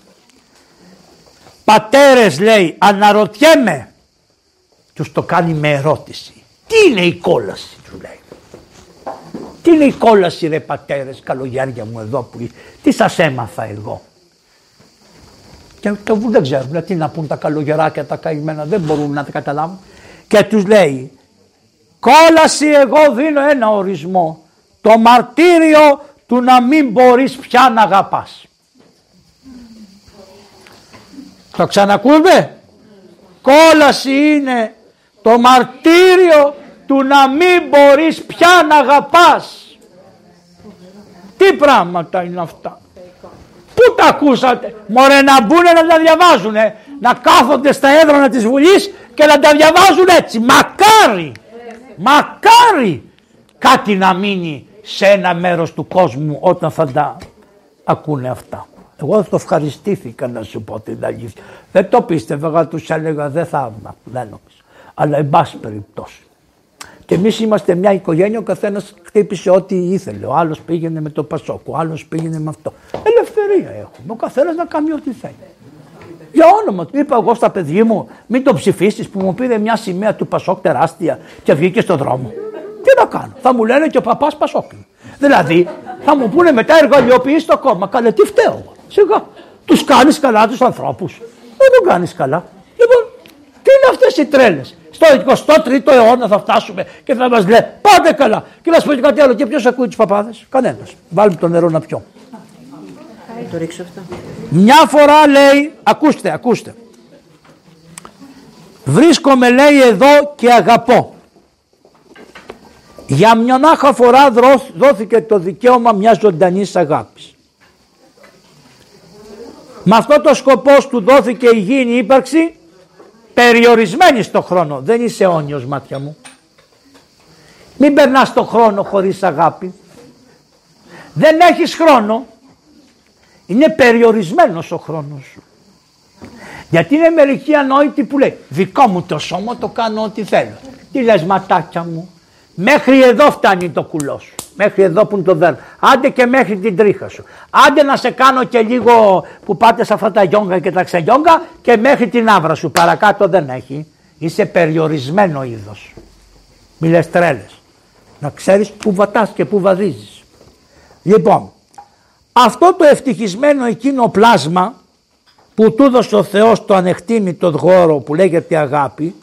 Πατέρες, λέει, αναρωτιέμαι. Τους το κάνει με ερώτηση. Τι είναι η κόλαση? Του λέει. Τι είναι η κόλαση ρε πατέρες, καλογιάρια μου εδώ που τι σας έμαθα εγώ. Και δεν ξέρουν τι να πούν τα καλογεράκια τα καημένα, δεν μπορούν να τα καταλάβουν. Και τους λέει, κόλαση εγώ δίνω ένα ορισμό, το μαρτύριο του να μην μπορείς πια να αγαπάς. Το ξανακούμε. Κόλαση είναι το μαρτύριο του να μην μπορείς πια να αγαπάς. Τι πράγματα είναι αυτά. Πού τα ακούσατε. Μωρέ να μπουνε να τα διαβάζουνε. Να κάθονται στα έδρανα της Βουλής και να τα διαβάζουν έτσι. Μακάρι. Μακάρι. Κάτι να μείνει σε ένα μέρος του κόσμου όταν θα τα ακούνε αυτά. Εγώ το ευχαριστήθηκα να σου πω την αλήθεια. Δεν το πίστευα, εγώ τους έλεγα δεν θα άμνα, δεν νομίζω. Αλλά εν πάση περιπτώσει. Και εμείς είμαστε μια οικογένεια, ο καθένας χτύπησε ό,τι ήθελε. Ο άλλος πήγαινε με το Πασόκ, ο άλλος πήγαινε με αυτό. Ελευθερία έχουμε, ο καθένας να κάνει ό,τι θέλει. Για όνομα του, είπα εγώ στα παιδιά μου, μην το ψηφίσεις που μου πήρε μια σημαία του Πασόκ τεράστια και βγήκε στον δρόμο. Τι να κάνω, θα μου λένε και ο παπάς Πασόκ. Δηλαδή θα μου πούνε μετά εργαλειοποιείς το κόμμα. Καλέ, τι φταίω. Σιγά. Τους κάνεις καλά τους ανθρώπους. Δεν τον κάνεις καλά. Λοιπόν, τι είναι αυτές οι τρέλες. Στο εικοστό τρίτο αιώνα θα φτάσουμε και θα μας λέει πάτε καλά. Και να σου πω και κάτι άλλο. Και ποιος ακούει τους παπάδες. Κανένας. Βάλουμε το νερό να πιω. Το ρίξω αυτό. Μια φορά λέει, ακούστε, ακούστε. Βρίσκομαι λέει εδώ και αγαπώ. Για μονάχα φορά δόθηκε το δικαίωμα μιας ζωντανής αγάπης. Με αυτό το σκοπό του δόθηκε η γήινη ύπαρξη περιορισμένη στο χρόνο. Δεν είσαι αιώνιος μάτια μου. Μην περνάς το χρόνο χωρίς αγάπη. Δεν έχεις χρόνο. Είναι περιορισμένος ο χρόνος σου. Γιατί είναι μερικοί ανόητοι που λέει δικό μου το σώμα το κάνω ό,τι θέλω. Τι λες ματάκια μου. Μέχρι εδώ φτάνει το κουλό σου. Μέχρι εδώ που είναι το δέρμα. Άντε και μέχρι την τρίχα σου. Άντε να σε κάνω και λίγο που πάτε σε αυτά τα γιόγκα και τα ξεγιόγκα και μέχρι την άβρα σου. Παρακάτω δεν έχει. Είσαι περιορισμένο είδος. Μη λες τρέλες. Να ξέρεις που βατάς και που βαδίζεις. Λοιπόν, αυτό το ευτυχισμένο εκείνο πλάσμα που του έδωσε ο Θεός το ανεκτήμητο δώρο που λέγεται αγάπη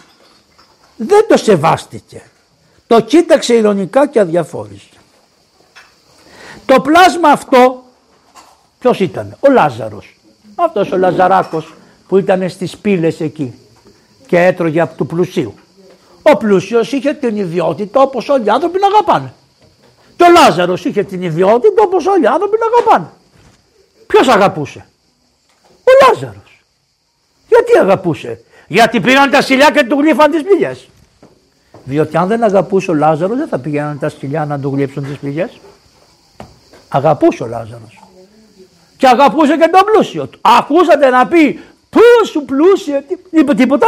δεν το σεβάστηκε. Το κοίταξε ειρωνικά και αδιαφόρησε. Το πλάσμα αυτό, ποιος ήταν, ο Λάζαρος. Αυτός ο Λαζαράκος που ήταν στις πύλες εκεί και έτρωγε από του πλουσίου. Ο πλούσιος είχε την ιδιότητα όπως όλοι οι άνθρωποι να αγαπάνε. Και ο Λάζαρος είχε την ιδιότητα όπως όλοι οι άνθρωποι να αγαπάνε. Ποιος αγαπούσε, ο Λάζαρος. Γιατί αγαπούσε, γιατί πήγαν τα σκυλιά και του γλύφαν τις πληγές. Διότι αν δεν αγαπούσε ο Λάζαρος δεν θα πήγαιναν τα σκυλιά να του γλύψουν τις πληγές. Αγαπούσε ο Λάζαρος. Και αγαπούσε και τον πλούσιο του. Ακούσατε να πει πού σου πλούσιο. Είπε τίποτα.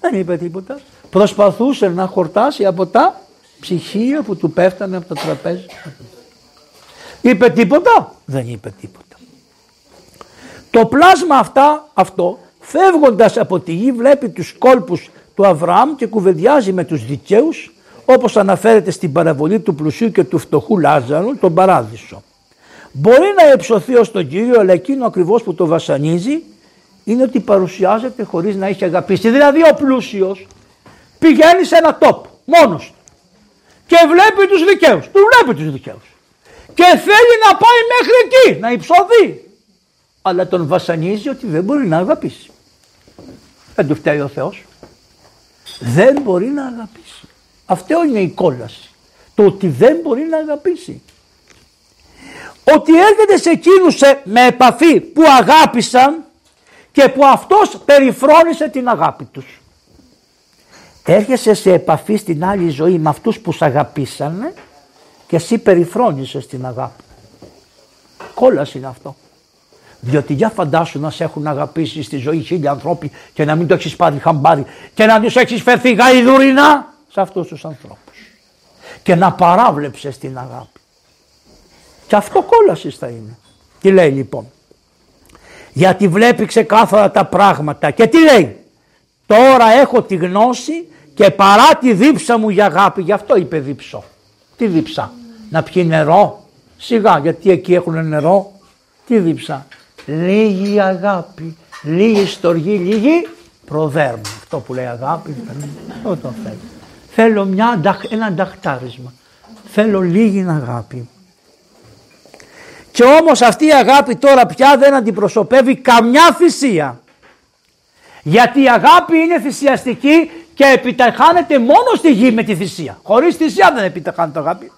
Δεν είπε τίποτα. Προσπαθούσε να χορτάσει από τα ψυχία που του πέφτανε από το τραπέζι. Είπε τίποτα. Δεν είπε τίποτα. Το πλάσμα αυτά, αυτό φεύγοντας από τη γη βλέπει τους κόλπους του Αβραάμ και κουβεντιάζει με τους δικαίους όπως αναφέρεται στην παραβολή του πλουσίου και του φτωχού Λάζαρου τον παράδεισο. Μπορεί να υψωθεί ως τον Κύριο αλλά εκείνο ακριβώς που το βασανίζει είναι ότι παρουσιάζεται χωρίς να έχει αγαπήσει. Δηλαδή ο πλούσιος πηγαίνει σε ένα τόπο μόνος και βλέπει τους δικαίους, του βλέπει τους δικαίους και θέλει να πάει μέχρι εκεί να υψωθεί αλλά τον βασανίζει ότι δεν μπορεί να αγαπήσει. Δεν του φταίει ο Θεός. Δεν μπορεί να αγαπήσει. Αυτό είναι η κόλαση. Το ότι δεν μπορεί να αγαπήσει. Ότι έρχεται σε εκείνους με επαφή που αγάπησαν και που αυτός περιφρόνησε την αγάπη τους. Έρχεσαι σε επαφή στην άλλη ζωή με αυτούς που σ' αγαπήσανε και εσύ περιφρόνησες την αγάπη. Κόλαση είναι αυτό. Διότι για φαντάσου να σε έχουν αγαπήσει στη ζωή χίλια ανθρώποι και να μην το έχεις πάρει χαμπάρι και να τους έχεις φερθεί γαϊδουρινά σε αυτούς τους ανθρώπους. Και να παράβλεψες την αγάπη. Και αυτό κόλασης θα είναι. Τι λέει λοιπόν. Γιατί βλέπει ξεκάθαρα τα πράγματα και τι λέει. Τώρα έχω τη γνώση και παρά τη δίψα μου για αγάπη. Γι' αυτό είπε δίψω. Τι δίψα. να πιει νερό, σιγά, γιατί εκεί έχουν νερό, τι δίψα. Λίγη αγάπη, λίγη στοργή, λίγη προδέρμα. Αυτό που λέει αγάπη, αυτό το θέλω. Θέλω μια, ένα ανταχτάρισμα, θέλω λίγη αγάπη. Και όμως αυτή η αγάπη τώρα πια δεν αντιπροσωπεύει καμιά θυσία. Γιατί η αγάπη είναι θυσιαστική και επιταχάνεται μόνο στη γη με τη θυσία. Χωρίς θυσία δεν επιταχάνεται αγάπη.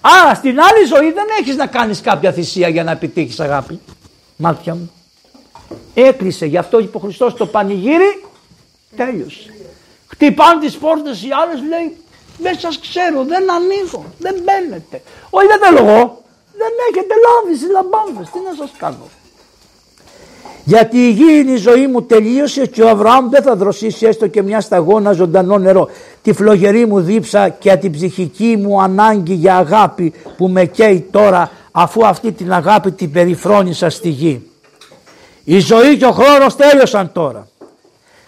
Άρα στην άλλη ζωή δεν έχεις να κάνεις κάποια θυσία για να επιτύχεις αγάπη. Μάτια μου. Έκλεισε. Γι' αυτό είπε ο Χριστός το πανηγύρι. Τέλειωσε. Χτυπάνε τις πόρτες οι άλλες, λέει δεν σας ξέρω, δεν ανοίγω, δεν μπαίνετε. Όχι δεν θέλω εγώ. Δεν έχετε λάβει συλλαμπάμβες. Τι να σας κάνω. Γιατί η γήινη ζωή μου τελείωσε και ο Αβραάμ δεν θα δροσίσει έστω και μια σταγόνα ζωντανό νερό. Τη φλογερή μου δίψα και την ψυχική μου ανάγκη για αγάπη που με καίει τώρα, αφού αυτή την αγάπη την περιφρόνησα στη γη. Η ζωή και ο χρόνος τέλειωσαν τώρα.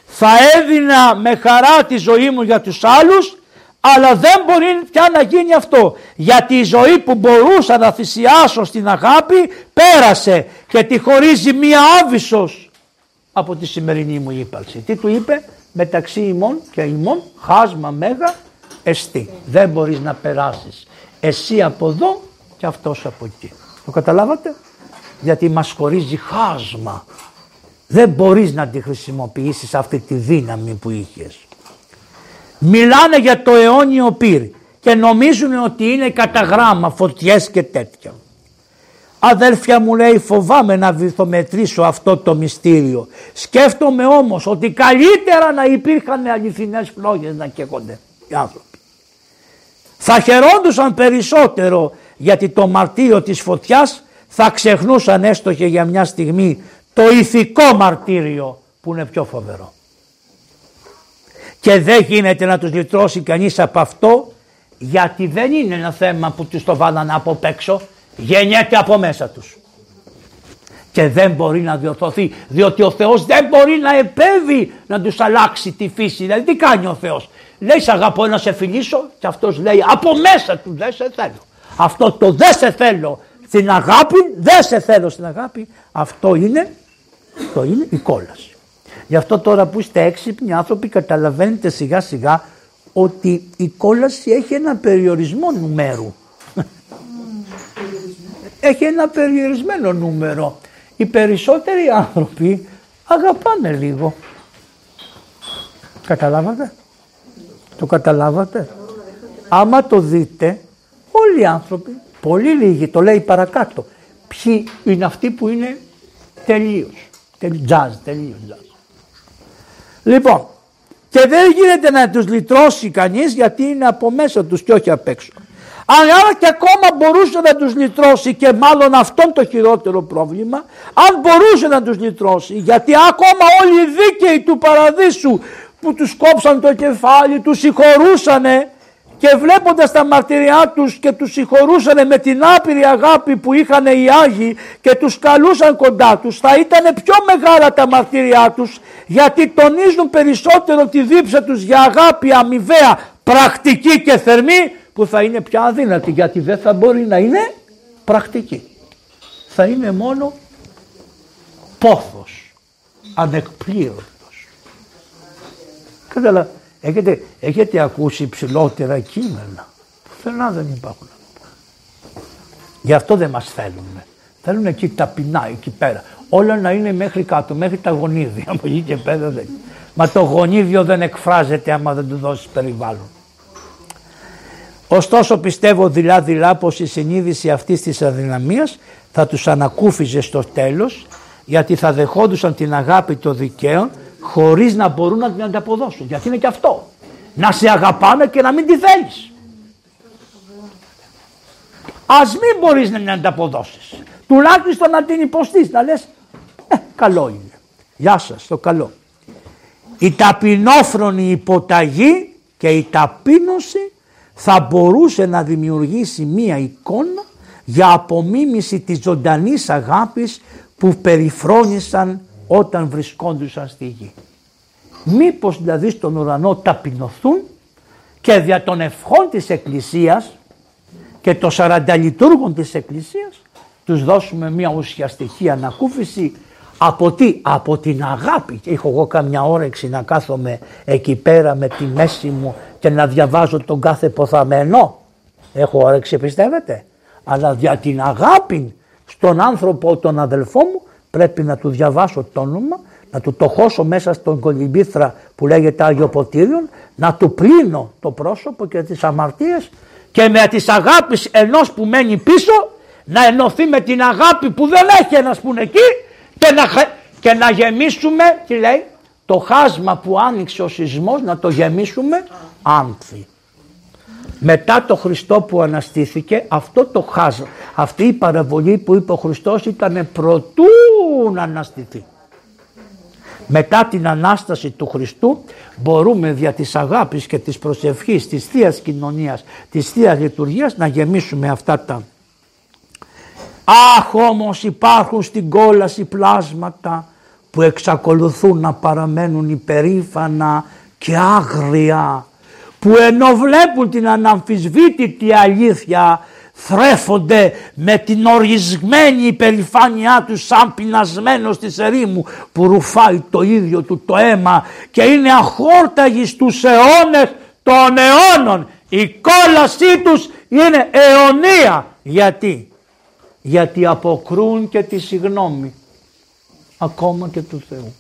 Θα έδινα με χαρά τη ζωή μου για τους άλλους, αλλά δεν μπορεί πια να γίνει αυτό, γιατί η ζωή που μπορούσα να θυσιάσω στην αγάπη πέρασε και τη χωρίζει μία άβυσσος από τη σημερινή μου ύπαρξη. Τι του είπε? Μεταξύ ημών και ημών χάσμα μέγα εστί. Δεν μπορείς να περάσεις εσύ από εδώ και αυτός από εκεί. Το καταλάβατε? Γιατί μας χωρίζει χάσμα. Δεν μπορείς να τη χρησιμοποιήσεις αυτή τη δύναμη που είχες. Μιλάνε για το αιώνιο πυρ και νομίζουν ότι είναι κατά γράμμα φωτιές και τέτοια. Αδέλφια μου, λέει, φοβάμαι να βυθομετρήσω αυτό το μυστήριο. Σκέφτομαι όμως ότι καλύτερα να υπήρχαν αληθινές φλόγες να καίγονται οι άνθρωποι. Θα χαιρόντουσαν περισσότερο, γιατί το μαρτύριο της φωτιάς θα ξεχνούσαν έστω και για μια στιγμή το ηθικό μαρτύριο που είναι πιο φοβερό. Και δεν γίνεται να τους λυτρώσει κανείς από αυτό, γιατί δεν είναι ένα θέμα που τους το βάλανε από παίξω, γεννιέται από μέσα τους. Και δεν μπορεί να διορθωθεί, διότι ο Θεός δεν μπορεί να επέμβει να τους αλλάξει τη φύση. Δηλαδή τι κάνει ο Θεός? Λέει σ' αγαπώ να σε φιλήσω, και αυτός λέει από μέσα του δεν σε θέλω. Αυτό το δεν σε θέλω στην αγάπη, δεν σε θέλω στην αγάπη, αυτό είναι, το είναι η κόλαση. Γι' αυτό τώρα που είστε έξυπνοι άνθρωποι καταλαβαίνετε σιγά σιγά ότι η κόλαση έχει ένα περιορισμό νούμερο. Mm. Έχει ένα περιορισμένο νούμερο. Οι περισσότεροι άνθρωποι αγαπάνε λίγο. Καταλάβατε? Το καταλάβατε? Άμα το δείτε, όλοι οι άνθρωποι, πολύ λίγοι, το λέει παρακάτω, ποιοι είναι αυτοί που είναι τελείως, τζάζ, τελείως τζάζ. Λοιπόν, και δεν γίνεται να τους λυτρώσει κανείς, γιατί είναι από μέσα τους και όχι απ' έξω. Άρα και ακόμα μπορούσε να τους λυτρώσει, και μάλλον αυτόν το χειρότερο πρόβλημα, αν μπορούσε να τους λυτρώσει, γιατί ακόμα όλοι οι δίκαιοι του παραδείσου που τους κόψαν το κεφάλι, τους συγχωρούσανε, και βλέποντας τα μαρτυριά τους και τους συγχωρούσανε με την άπειρη αγάπη που είχαν οι Άγιοι και τους καλούσαν κοντά τους, θα ήταν πιο μεγάλα τα μαρτυριά τους, γιατί τονίζουν περισσότερο τη δίψα τους για αγάπη αμοιβαία, πρακτική και θερμή, που θα είναι πια αδύνατη, γιατί δεν θα μπορεί να είναι πρακτική. Θα είναι μόνο πόθος, ανεκπλήρωτος. Καταλαβαίνετε. Έχετε, έχετε ακούσει υψηλότερα κείμενα? Πουθενά δεν υπάρχουν. Γι' αυτό δεν μας θέλουν. Θέλουν εκεί ταπεινά, εκεί πέρα. Όλα να είναι μέχρι κάτω, μέχρι τα γονίδια. Από εκεί και πέρα δεν. Μα το γονίδιο δεν εκφράζεται άμα δεν του δώσεις περιβάλλον. Ωστόσο πιστεύω δειλά δειλά πως η συνείδηση αυτής της αδυναμίας θα τους ανακούφιζε στο τέλος, γιατί θα δεχόντουσαν την αγάπη των δικαίων χωρίς να μπορούν να την ανταποδώσουν. Γιατί είναι και αυτό. Να σε αγαπάνε και να μην τη θέλεις. Ας μην μπορείς να την ανταποδώσεις. Τουλάχιστον να την υποστείς. Να λες, ε, καλό είναι. Γεια σας, το καλό. Η ταπεινόφρονη υποταγή και η ταπείνωση θα μπορούσε να δημιουργήσει μία εικόνα για απομίμηση της ζωντανής αγάπης που περιφρόνησαν όταν βρισκόντουσαν στη γη. Μήπως δηλαδή στον ουρανό ταπεινωθούν και δια των ευχών της Εκκλησίας και το σαρανταλειτούργων της Εκκλησίας τους δώσουμε μια ουσιαστική ανακούφιση. Από τι? Από την αγάπη. Είχα εγώ καμιά όρεξη να κάθομαι εκεί πέρα με τη μέση μου και να διαβάζω τον κάθε ποθαμενό? Έχω όρεξη, πιστεύετε? Αλλά για την αγάπη στον άνθρωπο, τον αδελφό μου, πρέπει να του διαβάσω το όνομα, να του τοχώσω μέσα στον κολυμπήθρα που λέγεται Άγιο Ποτήριον, να του πλύνω το πρόσωπο και τις αμαρτίες, και με τις αγάπης ενός που μένει πίσω να ενωθεί με την αγάπη που δεν έχει ένας που είναι εκεί, και να, και να γεμίσουμε, τι λέει, το χάσμα που άνοιξε ο σεισμός, να το γεμίσουμε άνθη. Μετά το Χριστό που αναστήθηκε, αυτό το χάσμα, αυτή η παραβολή που είπε ο Χριστός ήταν προτού να αναστηθεί. Μετά την Ανάσταση του Χριστού μπορούμε δια της αγάπης και της προσευχής, της Θείας Κοινωνίας, της Θείας Λειτουργίας να γεμίσουμε αυτά τα. Αχ, όμως υπάρχουν στην κόλαση πλάσματα που εξακολουθούν να παραμένουν υπερήφανα και άγρια, που ενώ βλέπουν την αναμφισβήτητη αλήθεια θρέφονται με την ορισμένη υπερηφάνειά τους σαν πεινασμένος της ερήμου που ρουφάει το ίδιο του το αίμα και είναι αχόρταγοι στους αιώνες των αιώνων. Η κόλασή τους είναι αιωνία. Γιατί? Γιατί αποκρούν και τη συγνώμη ακόμα και του Θεού.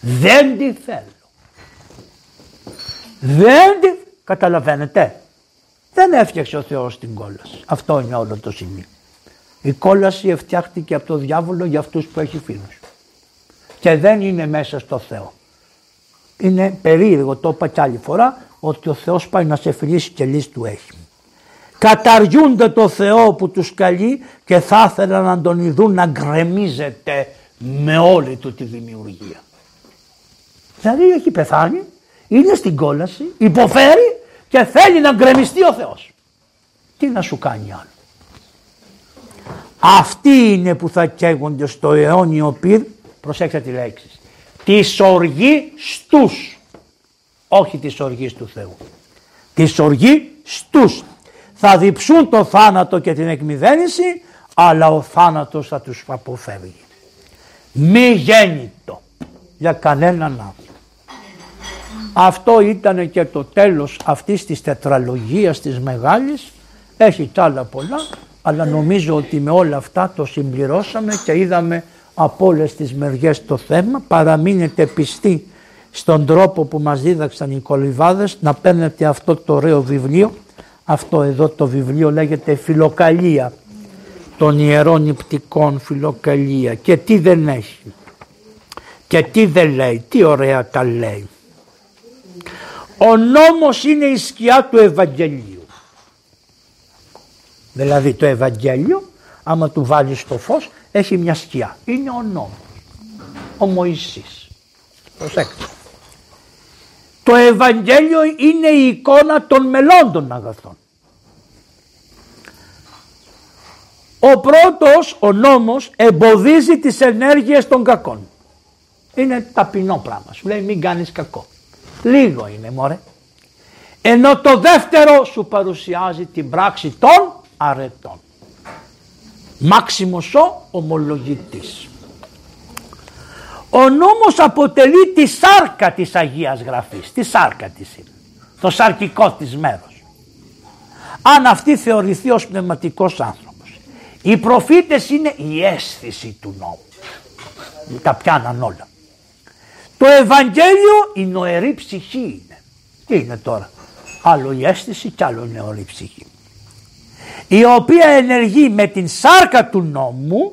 Δεν τη θέλω. Δεν τη... Καταλαβαίνετε? Δεν έφτιαξε ο Θεός την κόλαση. Αυτό είναι όλο το σημείο. Η κόλαση εφτιάχτηκε από τον διάβολο για αυτούς που έχει φίλους. Και δεν είναι μέσα στο Θεό. Είναι περίεργο, το είπα κι άλλη φορά, ότι ο Θεός πάει να σε φιλήσει και λύση του έχει. Καταργούνται το Θεό που τους καλεί και θα ήθελα να τον ειδούν να γκρεμίζεται με όλη του τη δημιουργία. Δηλαδή έχει πεθάνει, είναι στην κόλαση, υποφέρει και θέλει να γκρεμιστεί ο Θεός. Τι να σου κάνει άλλο? Αυτοί είναι που θα καίγονται στο αιώνιο πυρ, προσέξτε τη λέξη, της οργής τους, όχι της οργής του Θεού, της οργής τους. Θα διψούν το θάνατο και την εκμυδένιση, αλλά ο θάνατος θα τους αποφεύγει. Μη γέννητο για κανέναν άνθρωπο. Αυτό ήταν και το τέλος αυτής της τετραλογίας της μεγάλης. Έχει τα άλλα πολλά, αλλά νομίζω ότι με όλα αυτά το συμπληρώσαμε και είδαμε από όλες τις μεριές το θέμα. Παραμείνετε πιστοί στον τρόπο που μας δίδαξαν οι Κολυβάδες, να παίρνετε αυτό το ωραίο βιβλίο. Αυτό εδώ το βιβλίο λέγεται Φιλοκαλία, των Ιερών Υπτικών Φιλοκαλία. Και τι δεν έχει. Και τι δεν λέει. Τι ωραία τα λέει. Ο νόμος είναι η σκιά του Ευαγγελίου. Δηλαδή το Ευαγγέλιο, άμα του βάλεις το φως, έχει μια σκιά. Είναι ο νόμος. Ο Μωυσής. Προσέξτε. Το Ευαγγέλιο είναι η εικόνα των μελλόντων αγαθών. Ο πρώτος, ο νόμος, εμποδίζει τις ενέργειες των κακών. Είναι ταπεινό πράγμα. Σου λέει μην κάνεις κακό. Λίγο είναι μωρέ. Ενώ το δεύτερο σου παρουσιάζει την πράξη των αρετών. Μάξιμος ο ομολογητής. Ο νόμος αποτελεί τη σάρκα της Αγίας Γραφής. Τη σάρκα της είναι. Το σαρκικό της μέρος. Αν αυτή θεωρηθεί ως πνευματικός άνθρωπος. Οι προφήτες είναι η αίσθηση του νόμου. Τα πιάναν όλα. Το Ευαγγέλιο η νοερή ψυχή είναι. Τι είναι τώρα? Άλλο η αίσθηση και άλλο η νοερή ψυχή. Η οποία ενεργεί με την σάρκα του νόμου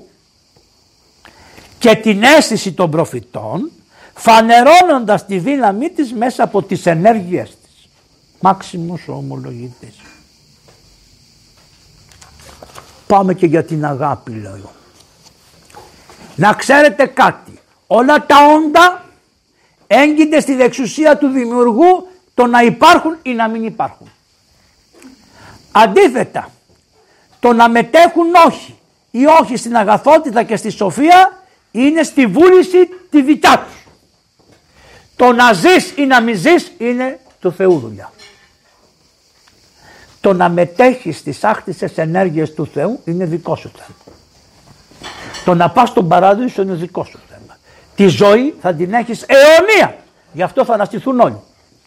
και την αίσθηση των προφητών, φανερώνοντας τη δύναμή της μέσα από τις ενέργειές της. Μάξιμος ο ομολογητής. Πάμε και για την αγάπη, λέω. Να ξέρετε κάτι. Όλα τα όντα έγκυνται στη δεξουσία του δημιουργού το να υπάρχουν ή να μην υπάρχουν. Αντίθετα, το να μετέχουν όχι ή όχι στην αγαθότητα και στη σοφία είναι στη βούληση τη δικιά τους. Το να ζεις ή να μην ζεις είναι του Θεού δουλειά. το να μετέχεις στις άκτιστες ενέργειες του Θεού είναι δικό σου θέμα. Το να πας στον παράδεισο είναι δικό σου θέμα. Τη ζωή θα την έχεις αιωνία. Γι' αυτό θα αναστηθούν όλοι.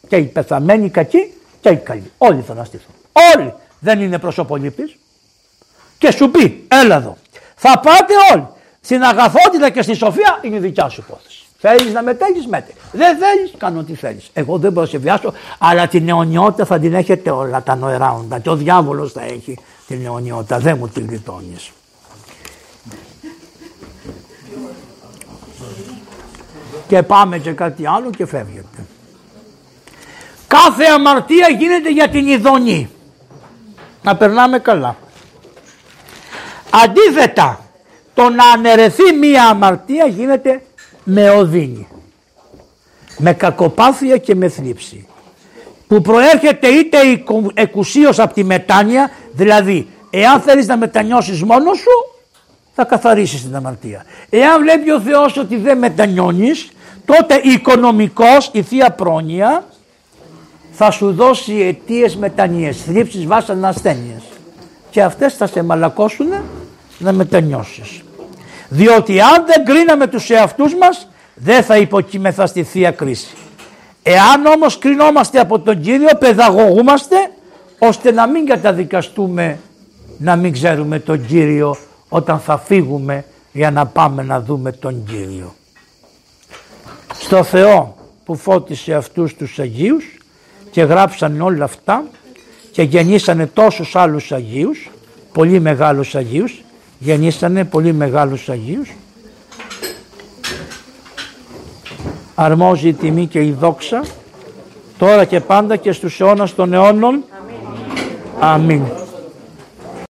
Και οι πεθαμένοι κακοί και οι καλοί. Όλοι θα αναστηθούν. Όλοι. Δεν είναι προσωπολήπτης. Και σου πει, έλα εδώ. Θα πάτε όλοι. Στην αγαθότητα και στη σοφία είναι δικιά σου υπόθεση. Θέλεις να μετέχεις, μέτρη. Δεν θέλεις, κάνω τι θέλεις. Εγώ δεν μπορώ να σε βιάσω, αλλά την αιωνιότητα θα την έχετε όλα τα νοεράνοντα. Και ο διάβολος θα έχει την αιωνιότητα. Δεν μου τη γλιτώνεις. Και πάμε και κάτι άλλο και φεύγετε. Κάθε αμαρτία γίνεται για την ειδονή. Να περνάμε καλά. Αντίθετα, το να αναιρεθεί μία αμαρτία γίνεται με οδύνη, με κακοπάθεια και με θλίψη, που προέρχεται είτε εκουσίως από τη μετάνοια, δηλαδή εάν θέλεις να μετανιώσεις μόνος σου, θα καθαρίσεις την αμαρτία. Εάν βλέπει ο Θεός ότι δεν μετανιώνεις, τότε οικονομικός, η Θεία Πρόνοια, θα σου δώσει αιτίες μετανοίες, θλίψεις, βάσανα, ασθένειες. Και αυτές θα σε μαλακώσουν να μετανιώσεις. Διότι αν δεν κρίναμε τους εαυτούς μας, δεν θα υποκείμεθα στη Θεία Κρίση. Εάν όμως κρινόμαστε από τον Κύριο, παιδαγωγούμαστε, ώστε να μην καταδικαστούμε, να μην ξέρουμε τον Κύριο όταν θα φύγουμε για να πάμε να δούμε τον Κύριο. Στο Θεό που φώτισε αυτούς τους Αγίους και γράψαν όλα αυτά και γεννήσανε τόσους άλλους Αγίους, πολύ μεγάλους Αγίους, γεννήσανε πολύ μεγάλους Αγίους. Αρμόζει η τιμή και η δόξα, τώρα και πάντα και στους αιώνας των αιώνων. Αμήν. Αμήν.